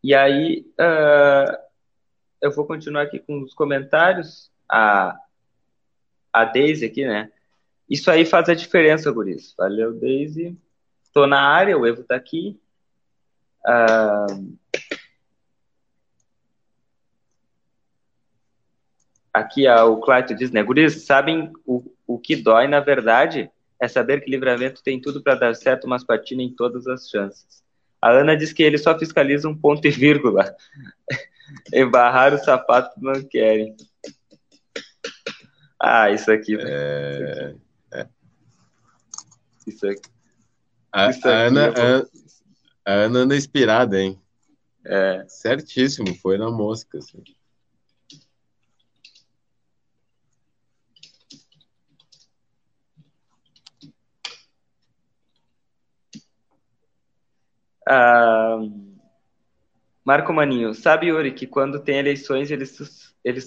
E aí, eu vou continuar aqui com os comentários. A Deise aqui, né? Isso aí faz a diferença, guris. Valeu, Deise. Tô na área, o Evo tá aqui. Aqui o Cláudio diz, né? Guris, sabem o que dói, na verdade, é saber que Livramento tem tudo para dar certo, mas patina em todas as chances. A Ana diz que ele só fiscaliza um ponto e vírgula. Embarrar o sapato que não querem. Isso aqui. Isso aqui. A Ana anda inspirada, hein? É. Certíssimo, foi na mosca. Assim. Marco Maninho, sabe, Yuri, que quando tem eleições eles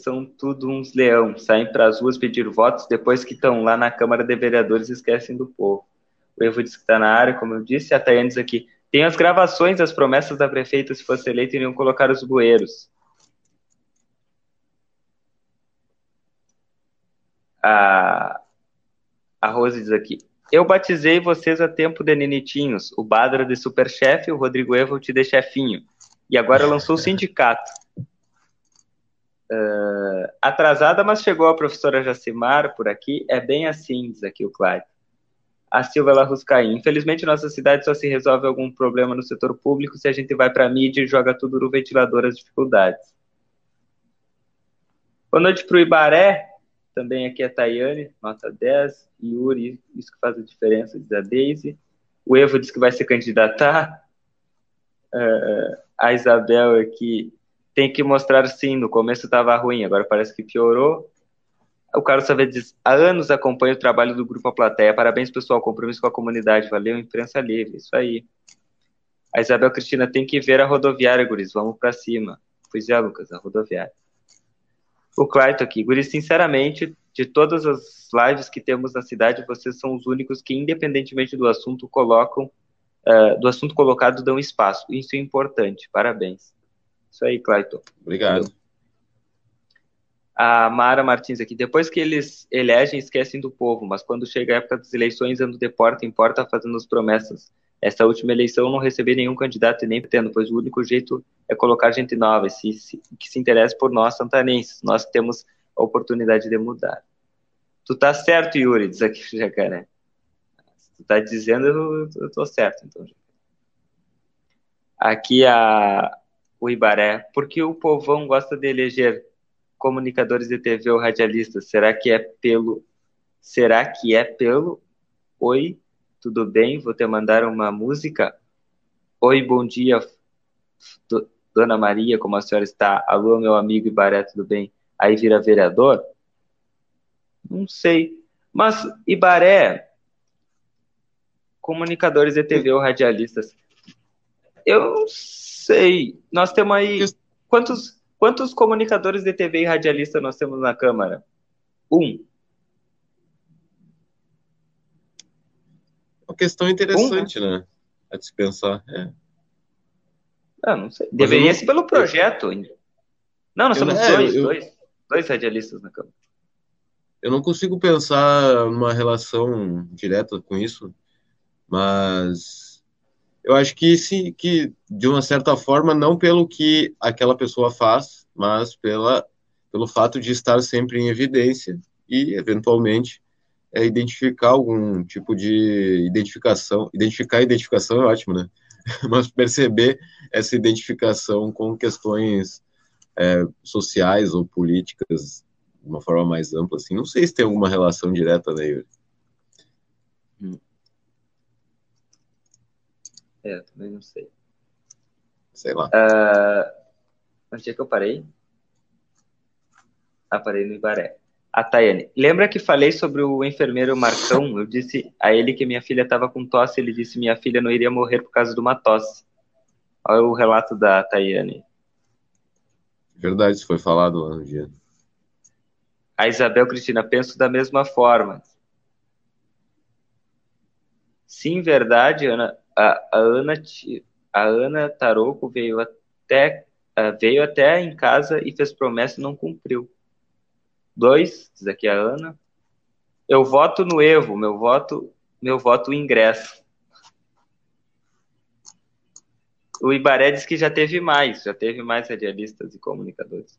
são tudo uns leão, saem para as ruas pedir votos, depois que estão lá na Câmara de Vereadores esquecem do povo. O Evo disse que está na área, como eu disse. A Tayane diz aqui, tem as gravações das promessas da prefeita, se fosse eleita iriam colocar os bueiros. A Rose diz aqui, eu batizei vocês a tempo de nenitinhos, o Badra de superchefe, o Rodrigo Evolt de chefinho, e agora lançou o sindicato. Atrasada, mas chegou a professora Jacimar por aqui, é bem assim, diz aqui o Clyde. A Silva Larruscaim, infelizmente nossa cidade só se resolve algum problema no setor público se a gente vai para a mídia e joga tudo no ventilador as dificuldades. Boa noite para o Ibaré. Também aqui a Tayane, nota 10. Yuri, isso que faz a diferença, diz a Deise. O Evo diz que vai se candidatar. A Isabel aqui tem que mostrar sim, no começo estava ruim, agora parece que piorou. O Carlos Saavedra diz, há anos acompanho o trabalho do Grupo A Plateia. Parabéns, pessoal, compromisso com a comunidade. Valeu, imprensa livre, isso aí. A Isabel Cristina tem que ver a rodoviária, guris, vamos pra cima. Pois é, Lucas, a rodoviária. O Clayton aqui, guris, sinceramente, de todas as lives que temos na cidade, vocês são os únicos que, independentemente do assunto, colocado, dão espaço. Isso é importante, parabéns. Isso aí, Clayton. Obrigado. Valeu. A Mara Martins aqui, depois que eles elegem, esquecem do povo, mas quando chega a época das eleições, andam de porta em porta fazendo as promessas. Essa última eleição não recebi nenhum candidato e nem pretendo, pois o único jeito é colocar gente nova, que se interesse por nós, santanenses. Nós temos a oportunidade de mudar. Tu tá certo, Yuri, diz aqui o Jacaré. Se tu tá dizendo, eu tô certo, então. Aqui o Ibaré. Por que o povão gosta de eleger? comunicadores de TV ou radialistas? Será que é pelo Oi, tudo bem? Vou te mandar uma música. Oi, bom dia, Dona Maria, como a senhora está? Alô, meu amigo Ibaré, tudo bem? Aí vira vereador? Não sei. Mas, Ibaré, comunicadores de TV ou radialistas, eu não sei. Nós temos aí... Quantos comunicadores de TV e radialistas nós temos na Câmara? Um. Uma questão interessante, né? A dispensar. É. Ah, não sei. Deveria ser pelo projeto. Não, nós somos dois radialistas na Câmara. Eu não consigo pensar numa relação direta com isso, mas eu acho que, que de uma certa forma, não pelo que aquela pessoa faz, mas pelo fato de estar sempre em evidência e, eventualmente, identificar algum tipo de identificação. Identificar a identificação é ótimo, né? Mas perceber essa identificação com questões sociais ou políticas de uma forma mais ampla, assim. Não sei se tem alguma relação direta, né, Yuri? É, também não sei. Sei lá. Onde é que eu parei? Ah, parei no Ibaré. A Tayane, lembra que falei sobre o enfermeiro Marcão? Eu disse a ele que minha filha estava com tosse, ele disse que minha filha não iria morrer por causa de uma tosse. Olha o relato da Tayane. Verdade, isso foi falado lá no dia. A Isabel Cristina, penso da mesma forma. Sim, verdade, Ana. A Ana Taroco veio até em casa e fez promessa e não cumpriu. 2, diz aqui a Ana. Eu voto no Evo, meu voto ingressa. O Ibaré diz que já teve mais radialistas e comunicadores.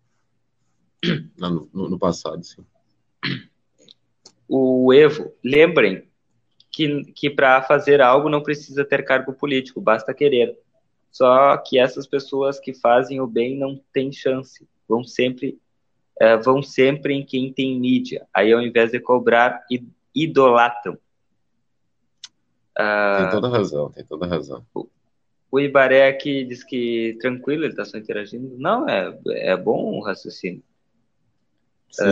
No passado, sim. O Evo, lembrem que para fazer algo não precisa ter cargo político, basta querer. Só que essas pessoas que fazem o bem não têm chance, vão sempre em quem tem mídia. Aí, ao invés de cobrar, idolatram. Tem toda razão. O Ibaré aqui diz que, tranquilo, ele está só interagindo. Não, é bom o raciocínio. Sim.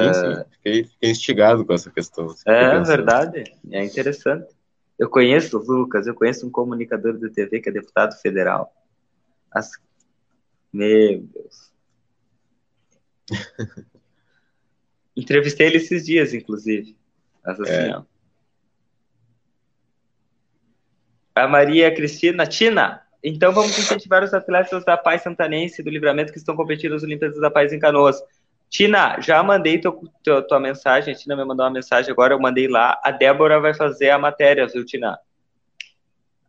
Fiquei instigado com essa questão. É verdade, é interessante. Eu conheço, Lucas, um comunicador de TV que é deputado federal. Meu Deus. Entrevistei ele esses dias, inclusive. A Maria Cristina Tina. Então vamos incentivar os atletas da Paz Santanense do Livramento que estão competindo nas Olimpíadas da Paz em Canoas. Tina, já mandei tua mensagem. A Tina me mandou uma mensagem agora, eu mandei lá. A Débora vai fazer a matéria, viu, Tina?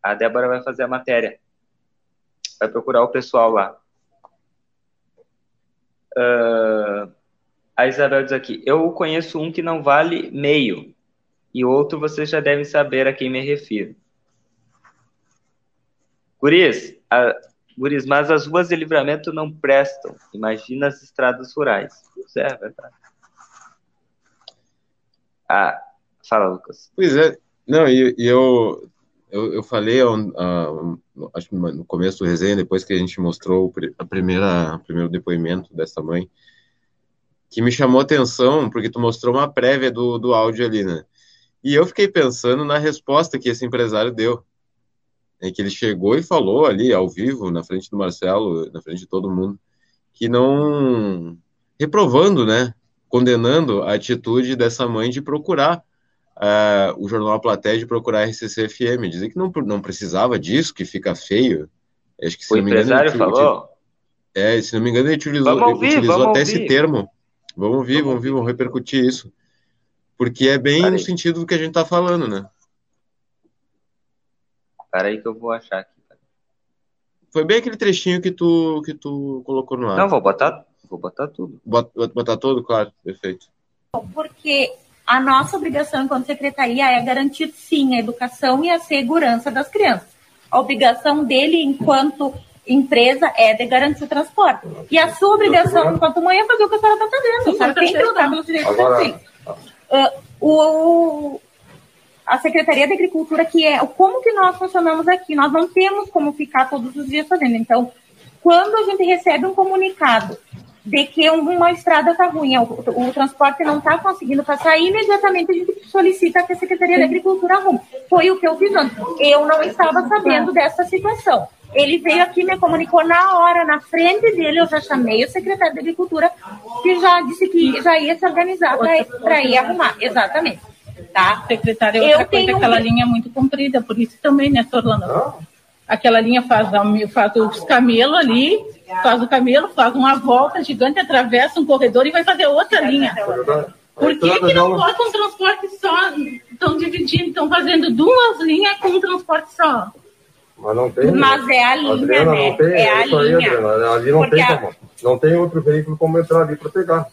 A Débora vai fazer a matéria. Vai procurar o pessoal lá. A Isabel diz aqui, eu conheço um que não vale meio, e outro vocês já devem saber a quem me refiro. Guris, mas as ruas de Livramento não prestam, imagina as estradas rurais. Pois é, verdade. Ah, fala, Lucas. Pois é, não, eu falei acho que no começo do resenha, depois que a gente mostrou o primeiro depoimento dessa mãe, que me chamou a atenção, porque tu mostrou uma prévia do áudio ali, né? E eu fiquei pensando na resposta que esse empresário deu. É que ele chegou e falou ali, ao vivo, na frente do Marcelo, na frente de todo mundo, que não... reprovando, né? Condenando a atitude dessa mãe de procurar o Jornal A Plateia, de procurar RCC-FM, dizer que não precisava disso, que fica feio. Acho que, se o não empresário me engano, falou? Se não me engano, ele utilizou esse termo. Vamos ouvir, vamos repercutir isso. Porque é bem no sentido do que a gente está falando, né? Para aí que eu vou achar aqui. Foi bem aquele trechinho que tu colocou no ar. Não, vou botar tudo. Botar tudo, claro, perfeito. Porque... a nossa obrigação enquanto secretaria é garantir, sim, a educação e a segurança das crianças. A obrigação dele enquanto empresa é de garantir o transporte. E a sua obrigação enquanto mãe é fazer o que a senhora está fazendo. A senhora tem que lutar pelos direitos dos filhos. A Secretaria de Agricultura, que é como que nós funcionamos aqui, nós não temos como ficar todos os dias fazendo. Então, quando a gente recebe um comunicado de que uma estrada está ruim, o transporte não está conseguindo passar, imediatamente a gente solicita que a Secretaria de Agricultura arrume. Foi o que eu fiz antes. Eu não estava sabendo dessa situação. Ele veio aqui, me comunicou na hora, na frente dele, eu já chamei o secretário de Agricultura, que já disse que já ia se organizar para ir arrumar. Exatamente. Tá? Secretária, outra coisa, aquela linha é muito comprida, por isso também, né, Orlando? Aquela linha faz os camelos ali, faz o camelo, faz uma volta gigante, atravessa um corredor e vai fazer outra linha. Por que não botam um transporte só? Estão dividindo, estão fazendo duas linhas com um transporte só. Mas não tem. Mas é a linha, Adriana, né? Não tem, é a linha. Aí, Adriana, ali não tem como. Não tem outro veículo como entrar ali para pegar.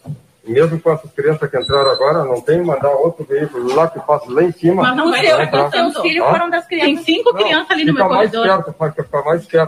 Mesmo com essas crianças que entraram agora, não tem mandar outro veículo lá que passa lá em cima. Mas não sei, os seus filhos foram das crianças. Tem cinco crianças ali no meu corredor.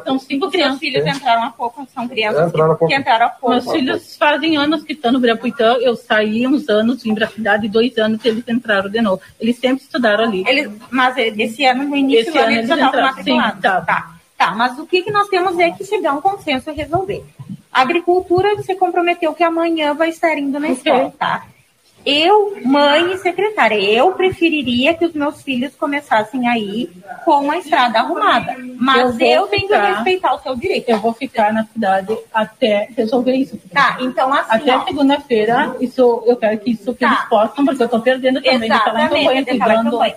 São cinco crianças. Meus filhos entraram há pouco, são crianças que entraram há pouco. Meus filhos fazem anos que estão no Braguitão. Eu saí uns anos, vim para a cidade, 2 anos, eles entraram de novo. Eles sempre estudaram ali. Mas esse ano, no início, eles já estavam matriculados. Tá, mas o que nós temos é que chegar a um consenso e resolver. A agricultura se comprometeu que amanhã vai estar indo na escola, tá? Eu, mãe e secretária, eu preferiria que os meus filhos começassem aí com a estrada arrumada. Mas eu tenho que respeitar o seu direito. Eu vou ficar na cidade até resolver isso. Tá, então assim... Até segunda-feira, isso, eu quero que isso eles possam, porque eu estou perdendo também. Exatamente, de falar em campanha.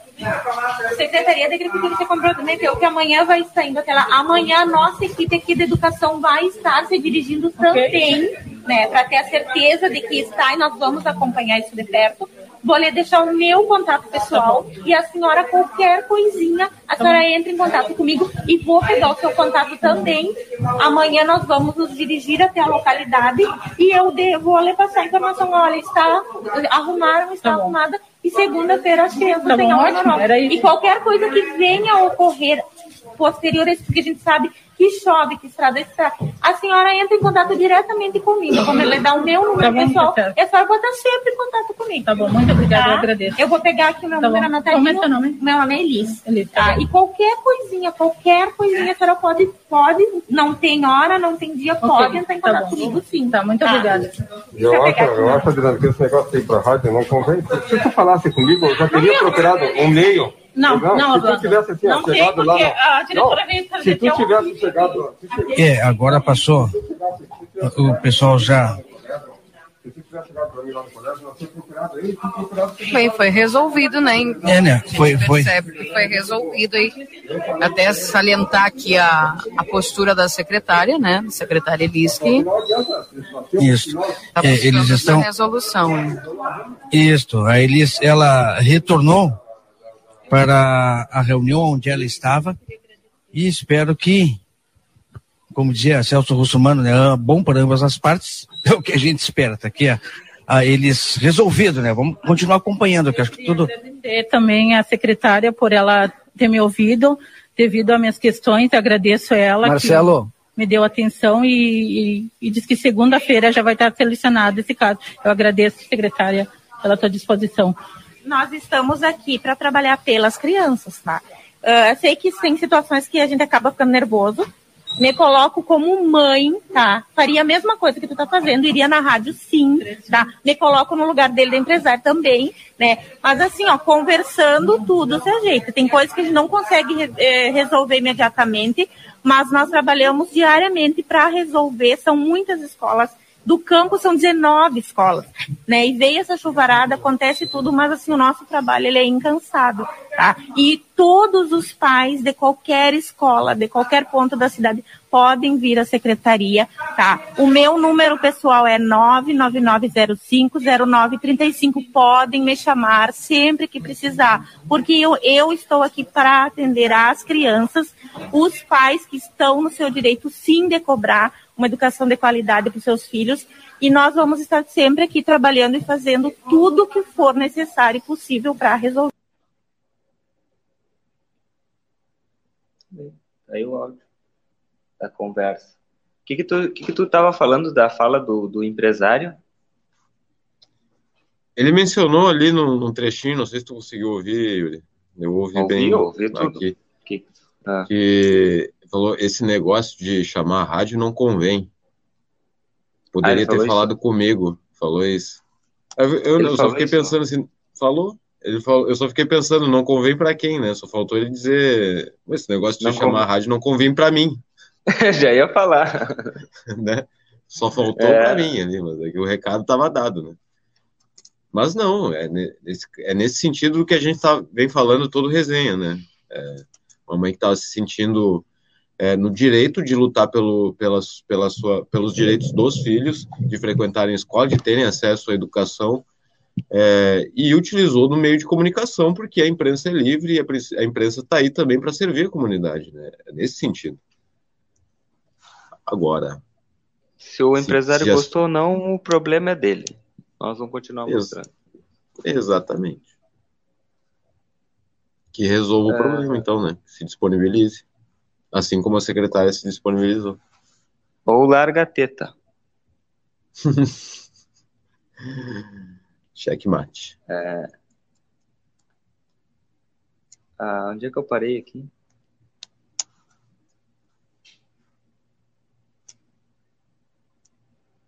Secretaria da Agricultura se comprometeu que amanhã vai estar indo até lá. Amanhã a nossa equipe aqui de educação vai estar se dirigindo também, né, para ter a certeza de que está, e nós vamos acompanhar isso de perto. Vou lhe deixar o meu contato pessoal e a senhora, qualquer coisinha, a senhora entra em contato comigo e vou pegar o seu contato também. Amanhã nós vamos nos dirigir até a localidade e eu vou lhe passar a informação. Olha, está arrumada. E segunda-feira as crianças têm aula normal. E qualquer coisa que venha a ocorrer posterior a isso, porque a gente sabe que chove, que estrada, a senhora entra em contato diretamente comigo. Como ela dá o meu número pessoal, é só botar sempre em contato comigo. Tá bom, muito obrigada, eu agradeço. Eu vou pegar aqui o meu número anotadinho. Como é seu nome? Meu nome é Elis. E qualquer coisinha, a senhora pode, não tem hora, não tem dia, pode entrar em contato comigo, sim. Tá, muito obrigada. Eu acho, Adriana, que esse negócio aí pra rádio não convém. Se tu falasse comigo, eu já teria procurado um meio. Não, se tu tivesse assim, não chegado sei, lá... No... A diretora não, se tu tivesse chegado... agora passou. O pessoal já... Foi resolvido, né? Né? Foi resolvido aí. Até salientar aqui a postura da secretária, né? Secretária Elis. Isso. Tá eles estão... resolução. Isso. A Elis, ela retornou para a reunião onde ela estava e espero que, como dizia Celso Russomano, né, bom para ambas as partes, é o que a gente espera, tá aqui a eles resolvido, né? Vamos continuar acompanhando, que acho que tudo... Agradecer também a secretária por ela ter me ouvido, devido às minhas questões, agradeço a ela, Marcelo, que me deu atenção e disse que segunda-feira já vai estar selecionado esse caso. Eu agradeço, secretária, pela sua disposição. Nós estamos aqui para trabalhar pelas crianças, tá? Eu sei que tem situações que a gente acaba ficando nervoso. Me coloco como mãe, tá? Faria a mesma coisa que tu tá fazendo, iria na rádio sim, tá? Me coloco no lugar dele, da empresária também, né? Mas assim, ó, conversando tudo se ajeita. Tem coisas que a gente não consegue resolver imediatamente, mas nós trabalhamos diariamente para resolver. São muitas escolas. Do campo são 19 escolas, né? E veio essa chuvarada, acontece tudo, mas assim, o nosso trabalho ele é incansável, tá? E todos os pais de qualquer escola, de qualquer ponto da cidade, podem vir à secretaria, tá? O meu número pessoal é 999050935, podem me chamar sempre que precisar, porque eu estou aqui para atender as crianças, os pais que estão no seu direito sim de cobrar uma educação de qualidade para os seus filhos, e nós vamos estar sempre aqui trabalhando e fazendo tudo o que for necessário e possível para resolver. Aí o áudio. da conversa. O que que tu estava falando da fala do empresário? Ele mencionou ali num trechinho, não sei se tu conseguiu ouvir, Yuri. Eu ouvi bem. Eu ouvi tudo. Aqui, que falou, esse negócio de chamar a rádio não convém. Poderia ter falado isso comigo. Falou isso. Eu só fiquei pensando assim, falou? Ele falou, eu só fiquei pensando, não convém pra quem, né? Só faltou ele dizer, esse negócio de não chamar a rádio não convém pra mim. Já ia falar. Né? Só faltou pra mim ali, mas é que o recado tava dado, né? Mas não, é nesse sentido que a gente vem falando todo resenha, né? Uma mãe que tava se sentindo no direito de lutar pelos direitos dos filhos, de frequentarem a escola, de terem acesso à educação, e utilizou do meio de comunicação, porque a imprensa é livre e a imprensa está aí também para servir a comunidade, né? Nesse sentido. Agora, se o empresário gostou ou não, o problema é dele. Nós vamos continuar mostrando. Exatamente. Que resolva o problema, então, né? Se disponibilize. Assim como a secretária se disponibilizou. Ou larga a teta. Checkmate. Onde é que eu parei aqui?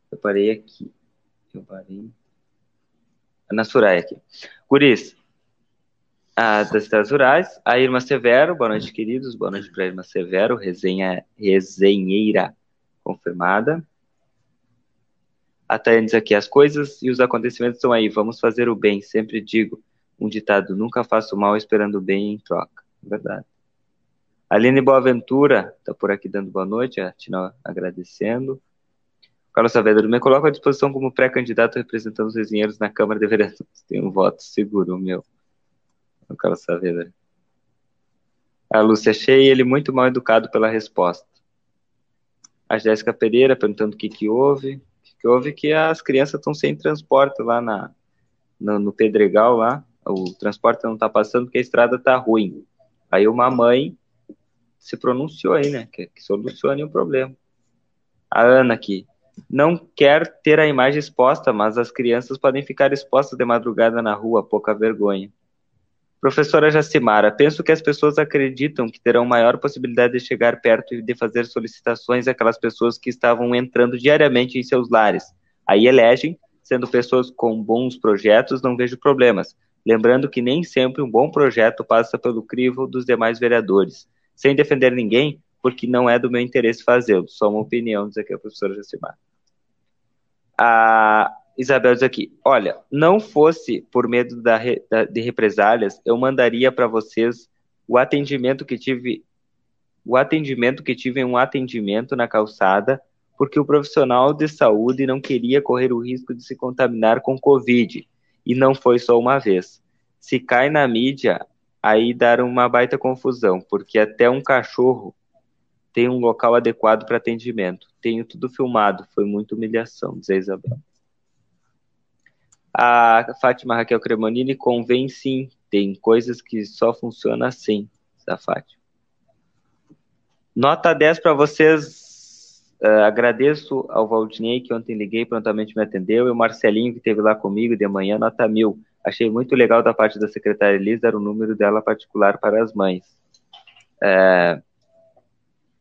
Eu parei. Na Suraya aqui. Guris, das Cidades Rurais, a Irma Severo, boa noite, queridos, boa noite para a Irma Severo, resenheira confirmada. A Tayane diz aqui, as coisas e os acontecimentos estão aí, vamos fazer o bem, sempre digo, um ditado, nunca faço mal esperando o bem em troca, verdade. A Aline Boaventura está por aqui dando boa noite, a Tina agradecendo. Carlos Saavedra, me coloco à disposição como pré-candidato representando os resenheiros na Câmara de Vereadores. Tenho um voto seguro, meu. O Carlos Saavedra. A Lúcia, achei ele muito mal educado pela resposta. A Jéssica Pereira perguntando o que houve. O que houve é que as crianças estão sem transporte lá no Pedregal. Lá. O transporte não está passando porque a estrada está ruim. Aí uma mãe se pronunciou aí, né? Que solucione o problema. A Ana aqui. Não quer ter a imagem exposta, mas as crianças podem ficar expostas de madrugada na rua, pouca vergonha. Professora Jacimara, penso que as pessoas acreditam que terão maior possibilidade de chegar perto e de fazer solicitações àquelas pessoas que estavam entrando diariamente em seus lares. Aí elegem, sendo pessoas com bons projetos, não vejo problemas. Lembrando que nem sempre um bom projeto passa pelo crivo dos demais vereadores. Sem defender ninguém, porque não é do meu interesse fazê-lo. Só uma opinião, diz aqui a professora Jacimar. A Isabel diz aqui, olha, não fosse por medo de represálias, eu mandaria para vocês um atendimento na calçada, porque o profissional de saúde não queria correr o risco de se contaminar com Covid, e não foi só uma vez. Se cai na mídia, aí dar uma baita confusão, porque até um cachorro tem um local adequado para atendimento. Tenho tudo filmado. Foi muita humilhação, diz a Isabel. A Fátima Raquel Cremonini convém sim. Tem coisas que só funcionam assim, diz a Fátima. Nota 10 para vocês. Agradeço ao Valdinei, que ontem liguei, prontamente me atendeu. E o Marcelinho, que esteve lá comigo de manhã, nota 1000. Achei muito legal da parte da secretária Elis dar o número dela particular para as mães.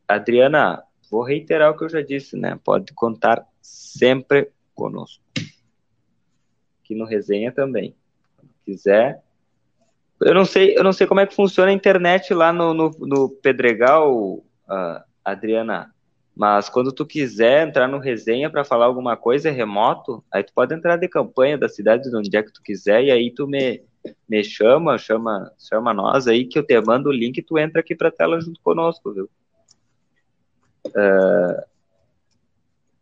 Adriana, vou reiterar o que eu já disse, né? Pode contar sempre conosco. Aqui no Resenha também. Se quiser. Eu não sei como é que funciona a internet lá no Pedregal, Adriana, mas quando tu quiser entrar no Resenha para falar alguma coisa remoto, aí tu pode entrar de campanha da cidade, de onde é que tu quiser, e aí tu me chama nós aí, que eu te mando o link e tu entra aqui para a tela junto conosco, viu?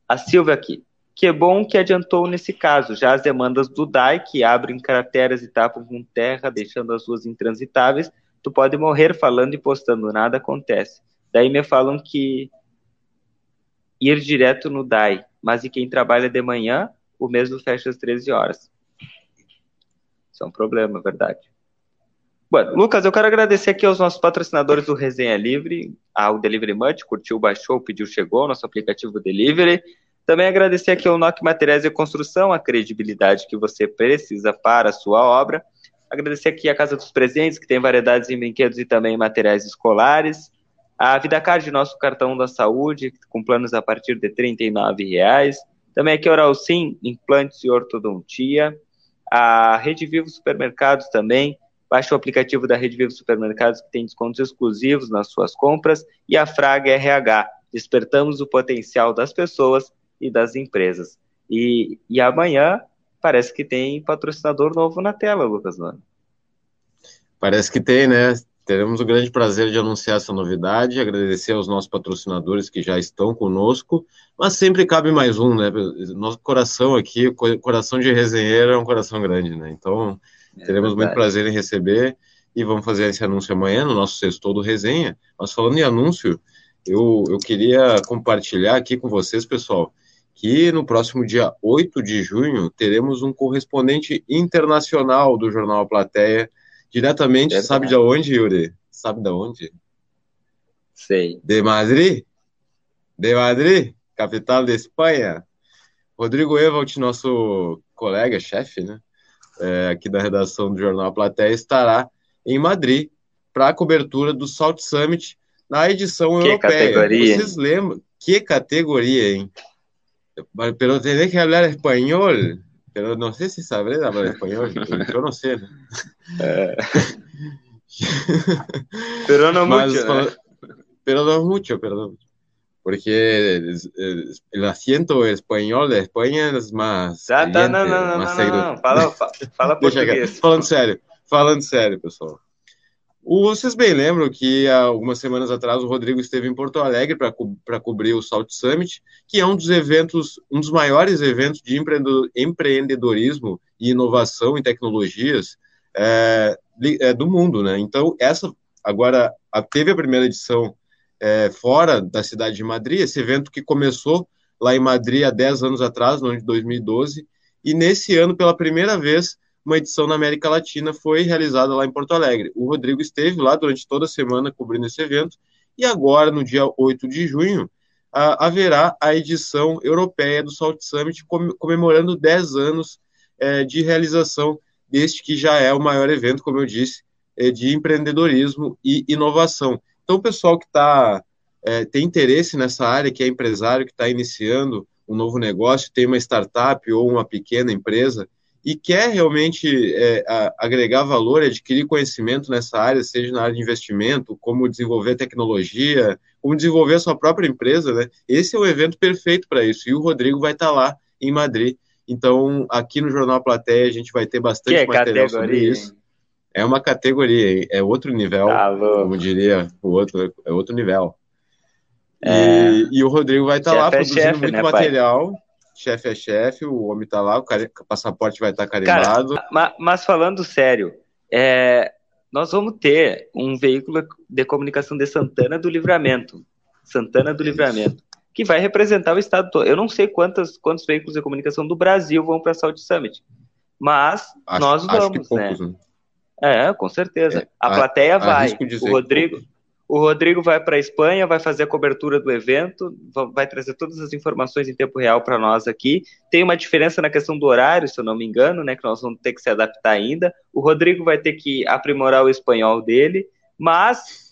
A Silvia aqui, que bom que adiantou nesse caso, já as demandas do DAE que abrem crateras e tapam com terra, deixando as ruas intransitáveis, tu pode morrer falando e postando, nada acontece. Daí me falam que ir direto no DAE, mas e quem trabalha de manhã, o mesmo fecha às 13 horas. Isso é um problema, é verdade. Bom, Lucas, eu quero agradecer aqui aos nossos patrocinadores do Resenha Livre, ao Delivery Mud, curtiu, baixou, pediu, chegou, nosso aplicativo Delivery. Também agradecer aqui ao NOC Materiais de Construção, a credibilidade que você precisa para a sua obra. Agradecer aqui a Casa dos Presentes, que tem variedades em brinquedos e também materiais escolares. A VidaCard, nosso cartão da saúde, com planos a partir de R$ 39,00. Também aqui a Oral Sim, implantes e ortodontia. A Rede Vivo Supermercados também. Baixe o aplicativo da Rede Vivo Supermercados, que tem descontos exclusivos nas suas compras. E a Fraga RH. Despertamos o potencial das pessoas e das empresas. E amanhã... parece que tem patrocinador novo na tela, Lucas Noro. Parece que tem, né? Teremos o grande prazer de anunciar essa novidade, agradecer aos nossos patrocinadores que já estão conosco, mas sempre cabe mais um, né? Nosso coração aqui, coração de resenheiro, é um coração grande, né? Então, teremos muito prazer em receber e vamos fazer esse anúncio amanhã no nosso Sextou do Resenha. Mas falando em anúncio, eu queria compartilhar aqui com vocês, pessoal, que no próximo dia 8 de junho teremos um correspondente internacional do Jornal A Plateia, diretamente, sabe de onde, Yuri? Sabe de onde? Sei. De Madrid, capital da Espanha. Rodrigo Ewald, nosso colega, chefe, né, aqui da redação do Jornal A Plateia, estará em Madrid para a cobertura do South Summit na edição europeia. Categoria? Vocês lembram? Que categoria, hein? Pero tenés que hablar español. Pero no sé si sabré hablar español. Yo no sé. Pero no mucho. Pero no mucho, perdón. Porque el acento español de España es más. Não. Fala português. Falando sério, pessoal. Vocês bem lembram que há algumas semanas atrás o Rodrigo esteve em Porto Alegre para cobrir o South Summit, que é um dos maiores eventos de empreendedorismo e inovação em tecnologias do mundo, né? Então, agora teve a primeira edição fora da cidade de Madrid, esse evento que começou lá em Madrid há 10 anos atrás, no ano de 2012, e nesse ano, pela primeira vez, uma edição na América Latina foi realizada lá em Porto Alegre. O Rodrigo esteve lá durante toda a semana cobrindo esse evento, e agora, no dia 8 de junho, haverá a edição europeia do South Summit, comemorando 10 anos de realização deste que já é o maior evento, como eu disse, de empreendedorismo e inovação. Então, o pessoal que tem interesse nessa área, que é empresário, que está iniciando um novo negócio, tem uma startup ou uma pequena empresa, e quer realmente agregar valor, adquirir conhecimento nessa área, seja na área de investimento, como desenvolver tecnologia, como desenvolver a sua própria empresa, né? Esse é o evento perfeito para isso, e o Rodrigo vai estar lá em Madrid. Então, aqui no Jornal A Plateia, a gente vai ter bastante material sobre isso. É uma categoria, é outro nível, tá, como diria o outro, é outro nível. E o Rodrigo vai estar lá produzindo muito material... Pai? Chefe é chefe, o homem tá lá, o passaporte vai estar carimbado. Cara, mas falando sério, nós vamos ter um veículo de comunicação de Santana do Livramento, que vai representar o estado todo. Eu não sei quantos veículos de comunicação do Brasil vão para a South Summit, mas nós vamos, né? Poucos, né? Com certeza. A plateia vai. O Rodrigo vai para a Espanha, vai fazer a cobertura do evento, vai trazer todas as informações em tempo real para nós aqui. Tem uma diferença na questão do horário, se eu não me engano, né, que nós vamos ter que se adaptar ainda. O Rodrigo vai ter que aprimorar o espanhol dele, mas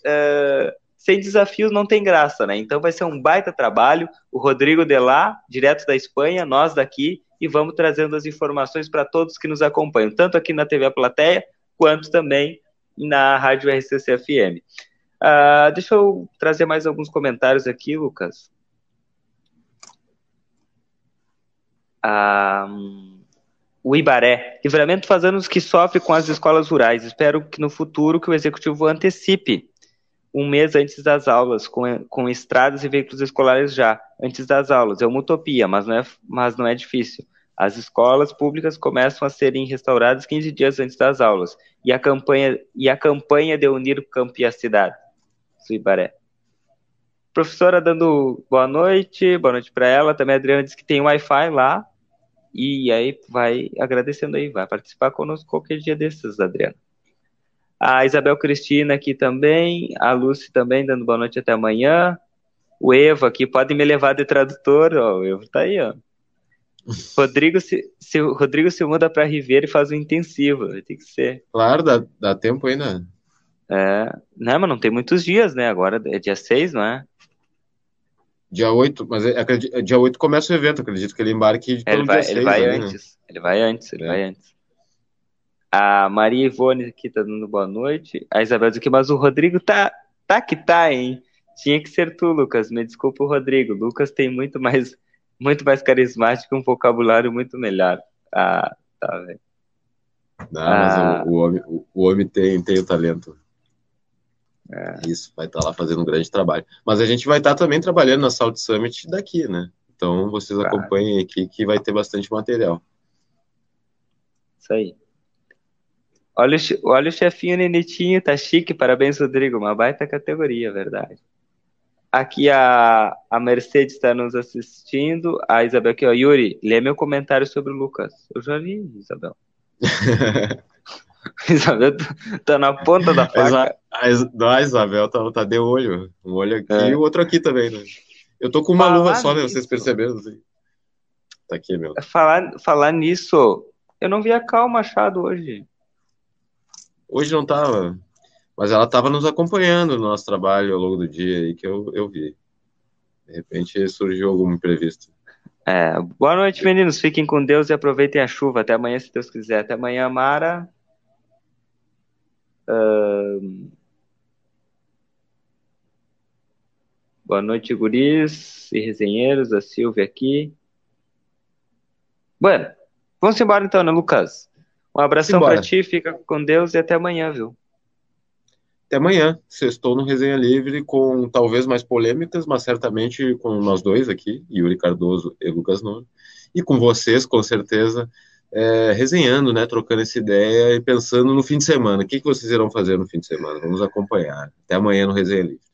sem desafios não tem graça, né? Então vai ser um baita trabalho. O Rodrigo de lá, direto da Espanha, nós daqui, e vamos trazendo as informações para todos que nos acompanham, tanto aqui na TV A Plateia, quanto também na Rádio RCC-FM. Deixa eu trazer mais alguns comentários aqui, Lucas. O Ibaré. Livramento faz anos que sofre com as escolas rurais. Espero que no futuro que o executivo antecipe um mês antes das aulas, com estradas e veículos escolares já antes das aulas. É uma utopia, mas não é difícil. As escolas públicas começam a serem restauradas 15 dias antes das aulas. E a campanha de unir o campo e a cidade. Suibaré. Professora dando boa noite para ela. Também a Adriana disse que tem Wi-Fi lá. E aí vai agradecendo aí, vai participar conosco qualquer dia desses, Adriana. a Isabel Cristina aqui também, a Lúcia também dando boa noite até amanhã, o Evo aqui, pode me levar de tradutor, ó, o Evo tá aí, ó. Rodrigo se muda para Rivera e faz um intensivo, tem que ser. Claro, dá tempo ainda. É, não, mas não tem muitos dias, né? Agora é dia 6, não é? Dia 8, mas dia 8 começa o evento, acredito que ele embarque pelo dia 6. Ele vai antes. A Maria Ivone aqui tá dando boa noite. A Isabel diz aqui, mas o Rodrigo tá que tá, hein? Tinha que ser tu, Lucas. Me desculpa o Rodrigo. Lucas tem muito mais carismático, um vocabulário muito melhor. Ah, tá, velho. Não, mas o homem tem o talento. É. Isso, vai estar lá fazendo um grande trabalho. Mas a gente vai estar também trabalhando na South Summit daqui, né? Então, vocês acompanhem aqui que vai ter bastante material. Isso aí. Olha o chefinho Nenetinho, tá chique, parabéns, Rodrigo. Uma baita categoria, verdade. Aqui a Mercedes está nos assistindo. A Isabel aqui, ó. Yuri, lê meu comentário sobre o Lucas. Eu já li, Isabel. Isabel tá na ponta da faca. A Isabel tá de olho. Um olho aqui e o outro aqui também, né? Eu tô com uma luva só, né? Vocês perceberam? Assim. Tá aqui, meu. Falar nisso, eu não vi a Cal Machado hoje. Hoje não tava. Mas ela tava nos acompanhando no nosso trabalho ao longo do dia aí, que eu vi. De repente surgiu algum imprevisto. É, boa noite, meninos. Fiquem com Deus e aproveitem a chuva. Até amanhã, se Deus quiser. Até amanhã, Mara. Boa noite, guris e resenheiros. A Silvia aqui. Bueno, vamos embora então, né, Lucas? Um abração pra ti, fica com Deus e até amanhã, viu? Até amanhã. Sextou no Resenha Livre com talvez mais polêmicas, mas certamente com nós dois aqui, Yuri Cardoso e Lucas Noro. E com vocês, com certeza... resenhando, né, trocando essa ideia e pensando no fim de semana, o que vocês irão fazer no fim de semana, vamos acompanhar, até amanhã no Resenha Livre.